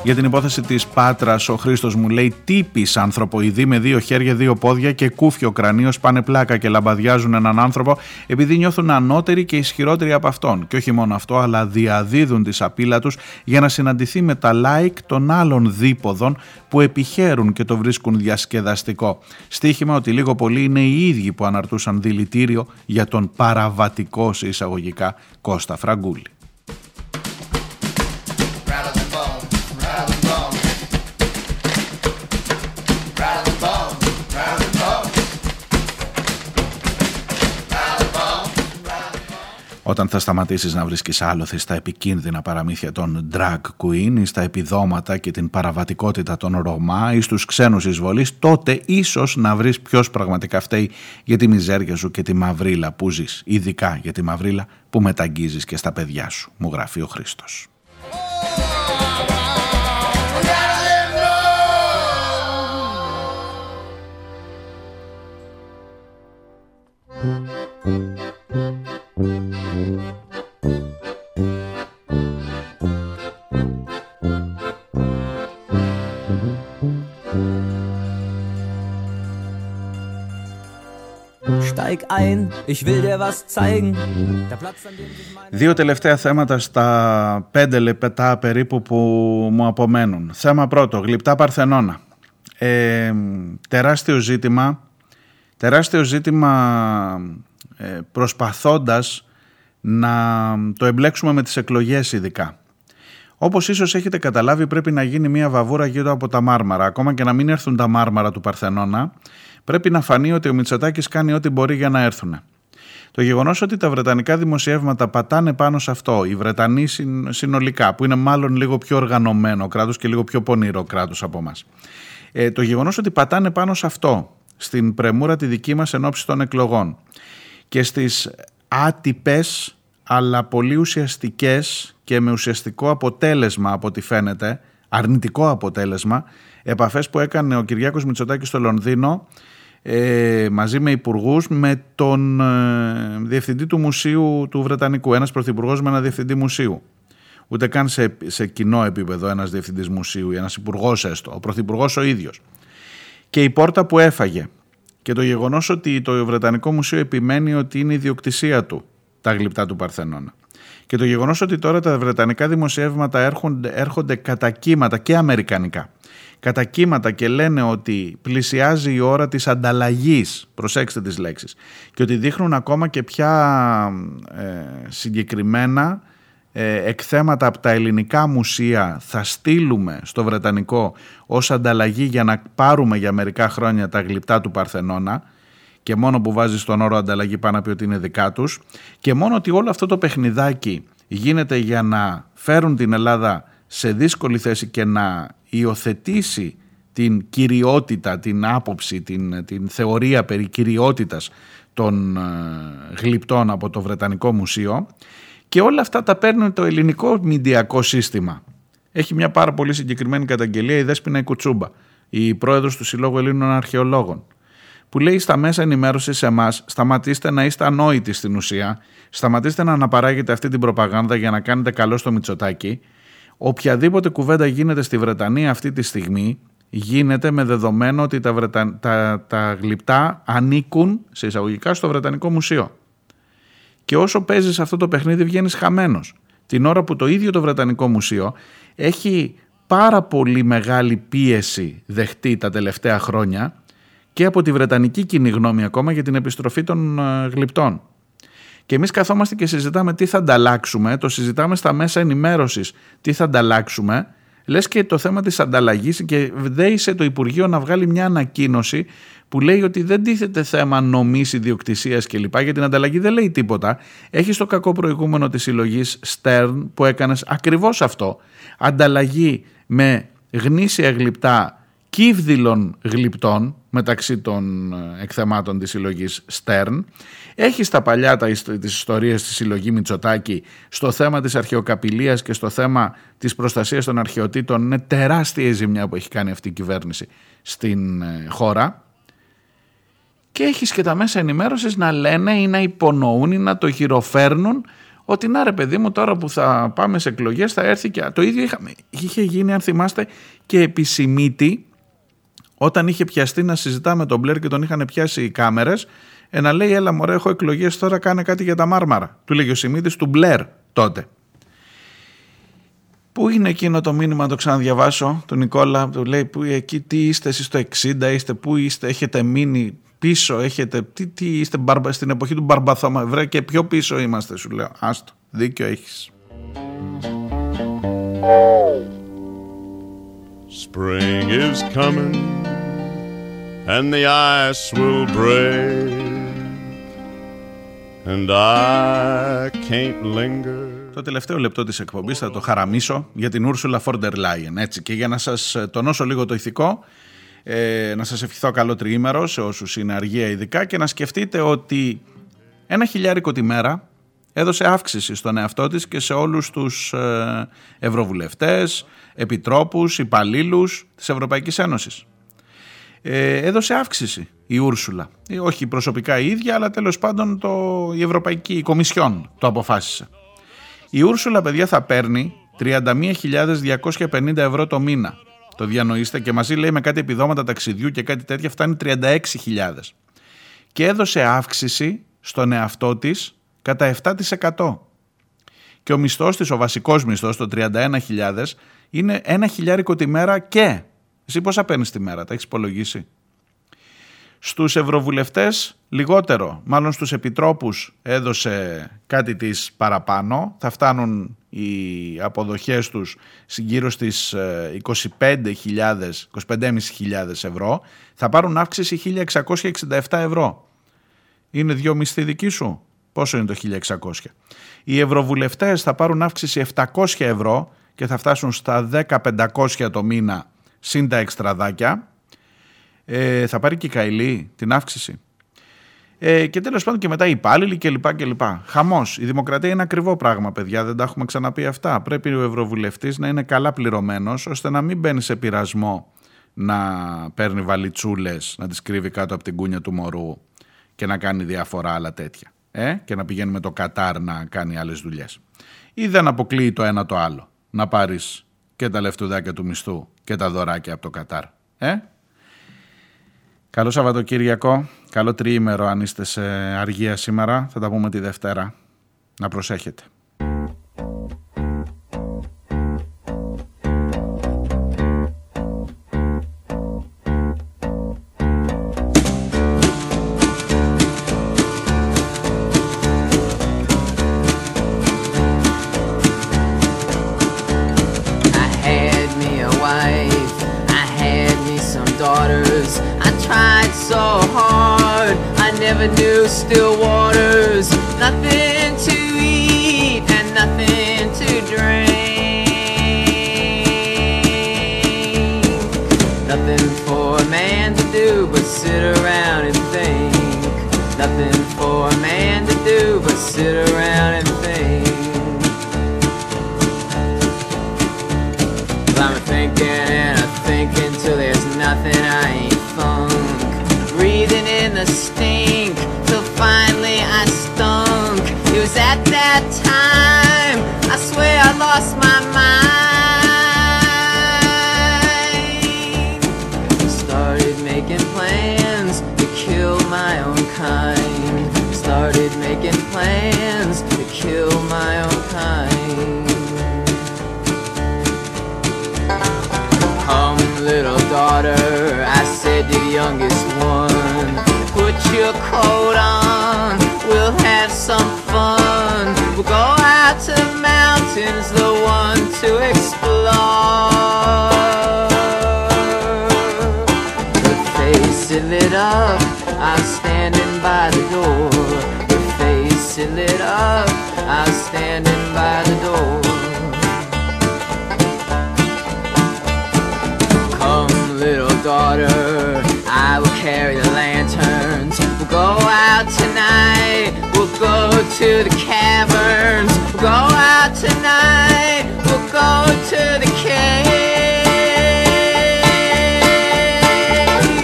Για την υπόθεση της Πάτρας, ο Χρήστος μου λέει, τύπης ανθρωποειδή με δύο χέρια, δύο πόδια και κούφιο κρανίο, σπάνε πλάκα και λαμπαδιάζουν έναν άνθρωπο επειδή νιώθουν ανώτεροι και ισχυρότεροι από αυτόν. Και όχι μόνο αυτό, αλλά διαδίδουν τη σαπίλα τους για να συναντηθεί με τα like των άλλων δίποδων που επιχαίρουν και το βρίσκουν διασκεδαστικό. Στοίχημα ότι λίγο πολύ είναι οι ίδιοι που αναρτούσαν δηλητήριο για τον παραβατικό σε εισαγωγικά Κώστα Φραγκούλη. Όταν θα σταματήσεις να βρίσκεις άλοθη στα επικίνδυνα παραμύθια των drag queen ή στα επιδόματα και την παραβατικότητα των Ρωμά ή στους ξένους εισβολείς, τότε ίσως να βρεις ποιος πραγματικά φταίει για τη μιζέρια σου και τη μαυρίλα που ζεις, ειδικά για τη μαυρίλα που μεταγγίζεις και στα παιδιά σου, μου γράφει ο Χρήστος. Δύο τελευταία θέματα στα πέντε λεπτά περίπου που μου απομένουν. Θέμα πρώτο, γλυπτά Παρθενώνα. Ε, τεράστιο ζήτημα, τεράστιο ζήτημα ε, προσπαθώντας να το εμπλέξουμε με τις εκλογές ειδικά. Όπως ίσως έχετε καταλάβει, πρέπει να γίνει μια βαβούρα γύρω από τα Μάρμαρα. Ακόμα και να μην έρθουν τα Μάρμαρα του Παρθενώνα, πρέπει να φανεί ότι ο Μητσοτάκης κάνει ό,τι μπορεί για να έρθουν. Το γεγονός ότι τα βρετανικά δημοσιεύματα πατάνε πάνω σε αυτό, οι Βρετανοί συνολικά, που είναι μάλλον λίγο πιο οργανωμένο κράτος και λίγο πιο πονηρό κράτος από εμάς. Ε, το γεγονός ότι πατάνε πάνω σε αυτό, στην πρεμούρα τη δική μας εν ώψη των εκλογών και στις άτυπες αλλά πολύ ουσιαστικές και με ουσιαστικό αποτέλεσμα από ό,τι φαίνεται, αρνητικό αποτέλεσμα, επαφές που έκανε ο Κυριάκος Μητσοτάκης στο Λονδίνο ε, μαζί με υπουργούς, με τον ε, διευθυντή του Μουσείου του Βρετανικού, ένας πρωθυπουργός με ένα διευθυντή μουσείου. Ούτε καν σε, σε κοινό επίπεδο ένας διευθυντής μουσείου ή ένας υπουργός έστω, ο πρωθυπουργός ο ίδιος. Και η πόρτα που έφαγε και το γεγονός ότι το Βρετανικό Μουσείο επιμένει ότι είναι ιδιοκτησία του τα γλυπτά του Παρθενώνα. Και το γεγονός ότι τώρα τα βρετανικά δημοσιεύματα έρχονται, έρχονται κατά κύματα και αμερικανικά. Κατά κύματα και λένε ότι πλησιάζει η ώρα της ανταλλαγής, προσέξτε τις λέξεις, και ότι δείχνουν ακόμα και πια ε, συγκεκριμένα ε, εκθέματα από τα ελληνικά μουσεία θα στείλουμε στο Βρετανικό ως ανταλλαγή για να πάρουμε για μερικά χρόνια τα γλυπτά του Παρθενώνα. Και μόνο που βάζεις τον όρο ανταλλαγή πάνω από ότι είναι δικά τους, και μόνο ότι όλο αυτό το παιχνιδάκι γίνεται για να φέρουν την Ελλάδα σε δύσκολη θέση και να υιοθετήσει την κυριότητα, την άποψη, την, την θεωρία περί κυριότητας των γλυπτών από το Βρετανικό Μουσείο, και όλα αυτά τα παίρνει το ελληνικό μηντιακό σύστημα. Έχει μια πάρα πολύ συγκεκριμένη καταγγελία η Δέσποινα Κουτσούμπα, η πρόεδρος του Συλλόγου Ελλήνων Αρχαιολόγων, που λέει στα μέσα ενημέρωση σε εμάς: σταματήστε να είστε ανόητοι στην ουσία, σταματήστε να αναπαράγετε αυτή την προπαγάνδα για να κάνετε καλό στο Μητσοτάκη. Οποιαδήποτε κουβέντα γίνεται στη Βρετανία αυτή τη στιγμή γίνεται με δεδομένο ότι τα, Βρετα... τα... τα γλυπτά ανήκουν σε εισαγωγικά στο Βρετανικό Μουσείο. Και όσο παίζεις αυτό το παιχνίδι βγαίνεις χαμένος. Την ώρα που το ίδιο το Βρετανικό Μουσείο έχει πάρα πολύ μεγάλη πίεση δεχτεί τα τελευταία χρόνια και από τη βρετανική κοινή γνώμη ακόμα για την επιστροφή των γλυπτών. Και εμείς καθόμαστε και συζητάμε τι θα ανταλλάξουμε, το συζητάμε στα μέσα ενημέρωσης τι θα ανταλλάξουμε, λες και το θέμα της ανταλλαγής, και δέησε το Υπουργείο να βγάλει μια ανακοίνωση που λέει ότι δεν τίθεται θέμα νομής ιδιοκτησίας κλπ. Για την ανταλλαγή δεν λέει τίποτα. Έχεις το κακό προηγούμενο της συλλογής Stern που έκανες ακριβώς αυτό. Ανταλλαγή με γνήσια γλυπτά κύβδηλων γλυπτών μεταξύ των εκθεμάτων της συλλογής Stern. Έχει τα παλιά τα, τις ιστορίες της συλλογή Μητσοτάκη στο θέμα της αρχαιοκαπηλείας και στο θέμα της προστασίας των αρχαιοτήτων. Είναι τεράστια η ζημιά που έχει κάνει αυτή η κυβέρνηση στην χώρα. Και έχεις και τα μέσα ενημέρωσης να λένε ή να υπονοούν ή να το χειροφέρνουν ότι να ρε παιδί μου, τώρα που θα πάμε σε εκλογές θα έρθει και... Το ίδιο είχα... είχε γίνει, αν θυμάστε, και επί Σιμίτη, όταν είχε πιαστεί να συζητά με τον Μπλερ και τον είχαν πιάσει οι κάμερες, ε, να λέει έλα μωρέ έχω εκλογές τώρα, κάνε κάτι για τα Μάρμαρα. Του λέγει ο Σιμίτης του Μπλερ τότε. Πού είναι εκείνο το μήνυμα, να το ξαναδιαβάσω, του Νικόλα, του λέει που εκεί τι είστε εσείς το εξήντα, είστε πού είστε, έχετε μείνει πίσω, έχετε, τι, τι είστε μπαρ, στην εποχή του Μπαρμπαθώμα, βρε και πιο πίσω είμαστε, σου λέω, άστο, δίκιο έχεις. Spring is coming, and the ice will break, and I can't linger. Το τελευταίο λεπτό της εκπομπής θα το χαραμίσω για την Ούρσουλα von der Leyen, έτσι, και για να σας τονώσω λίγο το ηθικό, ε, να σας ευχηθώ καλό τριήμερο σε όσους είναι αργία ειδικά, και να σκεφτείτε ότι ένα χιλιάρικο τη μέρα έδωσε αύξηση στον εαυτό της και σε όλους τους ε, ευρωβουλευτές, επιτρόπους, υπαλλήλους της Ευρωπαϊκής Ένωσης. Ε, έδωσε αύξηση η Ούρσουλα, ε, όχι προσωπικά η ίδια, αλλά τέλος πάντων το, η Ευρωπαϊκή η Κομισιόν το αποφάσισε. Η Ούρσουλα, παιδιά, θα παίρνει τριάντα μία χιλιάδες διακόσια πενήντα ευρώ το μήνα. Το διανοείστε, και μαζί λέει με κάτι επιδόματα ταξιδιού και κάτι τέτοια φτάνει τριάντα έξι χιλιάδες. Και έδωσε αύξηση στον εαυτό της κατά επτά τοις εκατό. Και ο μισθός της, ο βασικός μισθός, το τριάντα ένα χιλιάδες, είναι ένα χιλιάρικο τη μέρα και... Εσύ πόσα παίρνεις τη μέρα, τα έχεις υπολογίσει? Στους ευρωβουλευτές λιγότερο, μάλλον στους επιτρόπους έδωσε κάτι της παραπάνω, θα φτάνουν οι αποδοχές τους γύρω στις είκοσι πέντε χιλιάδες, είκοσι πέντε χιλιάδες πεντακόσια ευρώ, θα πάρουν αύξηση χίλια εξακόσια εξήντα επτά ευρώ. Είναι δύο μισθοί δικοί σου. Πόσο είναι το χίλια εξακόσια. Οι ευρωβουλευτές θα πάρουν αύξηση επτακόσια ευρώ και θα φτάσουν στα δέκα χιλιάδες πεντακόσια το μήνα συν τα εξτραδάκια. Ε, θα πάρει και η Καηλή την αύξηση. Ε, και τέλος πάντων και μετά οι υπάλληλοι κλπ. κλπ. Χαμός. Η δημοκρατία είναι ακριβό πράγμα, παιδιά. Δεν τα έχουμε ξαναπεί αυτά. Πρέπει ο ευρωβουλευτής να είναι καλά πληρωμένος ώστε να μην μπαίνει σε πειρασμό να παίρνει βαλιτσούλες, να τις κρύβει κάτω από την κούνια του μωρού και να κάνει διάφορα άλλα τέτοια. Ε, και να πηγαίνει με το Κατάρ να κάνει άλλες δουλειές. Ή δεν αποκλείει το ένα το άλλο. Να πάρεις και τα λεφτουδάκια του μισθού και τα δωράκια από το Κατάρ. Ε? Καλό Σαββατοκύριακο, καλό τριήμερο αν είστε σε αργία σήμερα. Θα τα πούμε τη Δευτέρα. Να προσέχετε. Never knew still waters, nothing to eat and nothing to drink. Nothing for a man to do but sit around and think. Nothing for a man to do but sit around and think. Well, I'm thinking and I'm thinking till there's nothing I ain't funk. Breathing in the stink, till finally I stunk. It was at that time, I swear I lost my mind. Started making plans to kill my own kind. Started making plans to kill my own kind. Come little daughter, I said to the youngest one, put your coat on, we'll have some fun. We'll go out to mountains, the one to explore. Her face it lit up, I'm standing by the door. Her face it lit up, I'm standing by the door. Little daughter, I will carry the lanterns. We'll go out tonight, we'll go to the caverns. We'll go out tonight, we'll go to the caves.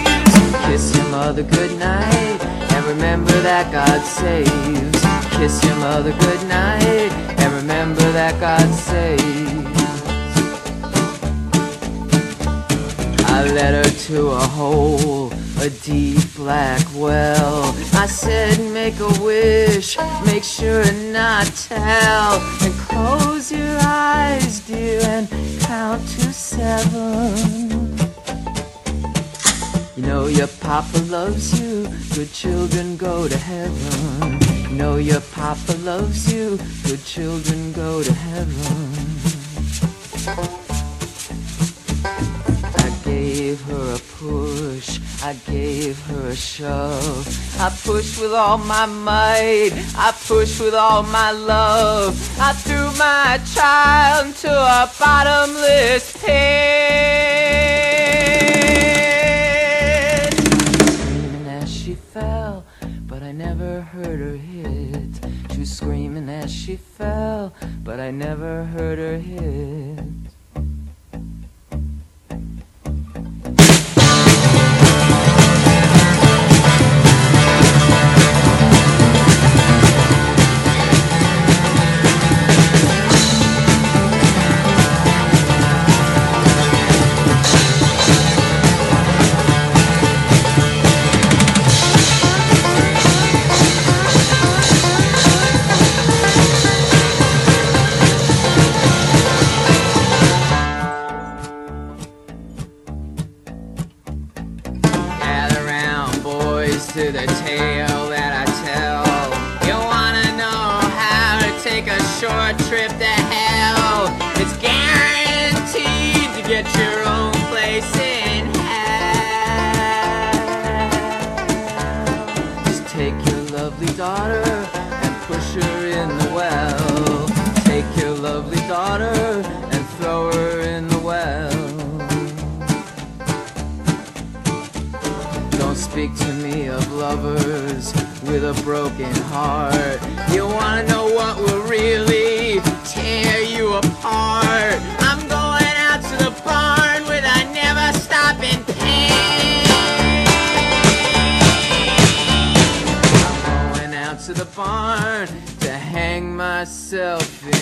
Kiss your mother goodnight, and remember that God saves. Kiss your mother goodnight, and remember that God saves. I led her to a hole, a deep black well. I said make a wish, make sure not tell. And close your eyes dear and count to seven. You know your papa loves you, good children go to heaven. You know your papa loves you, good children go to heaven. I gave her a push, I gave her a shove. I pushed with all my might, I pushed with all my love. I threw my child into a bottomless pit. Screaming as she fell, but I never heard her hit. She was screaming as she fell, but I never heard her hit. To the barn to hang myself in.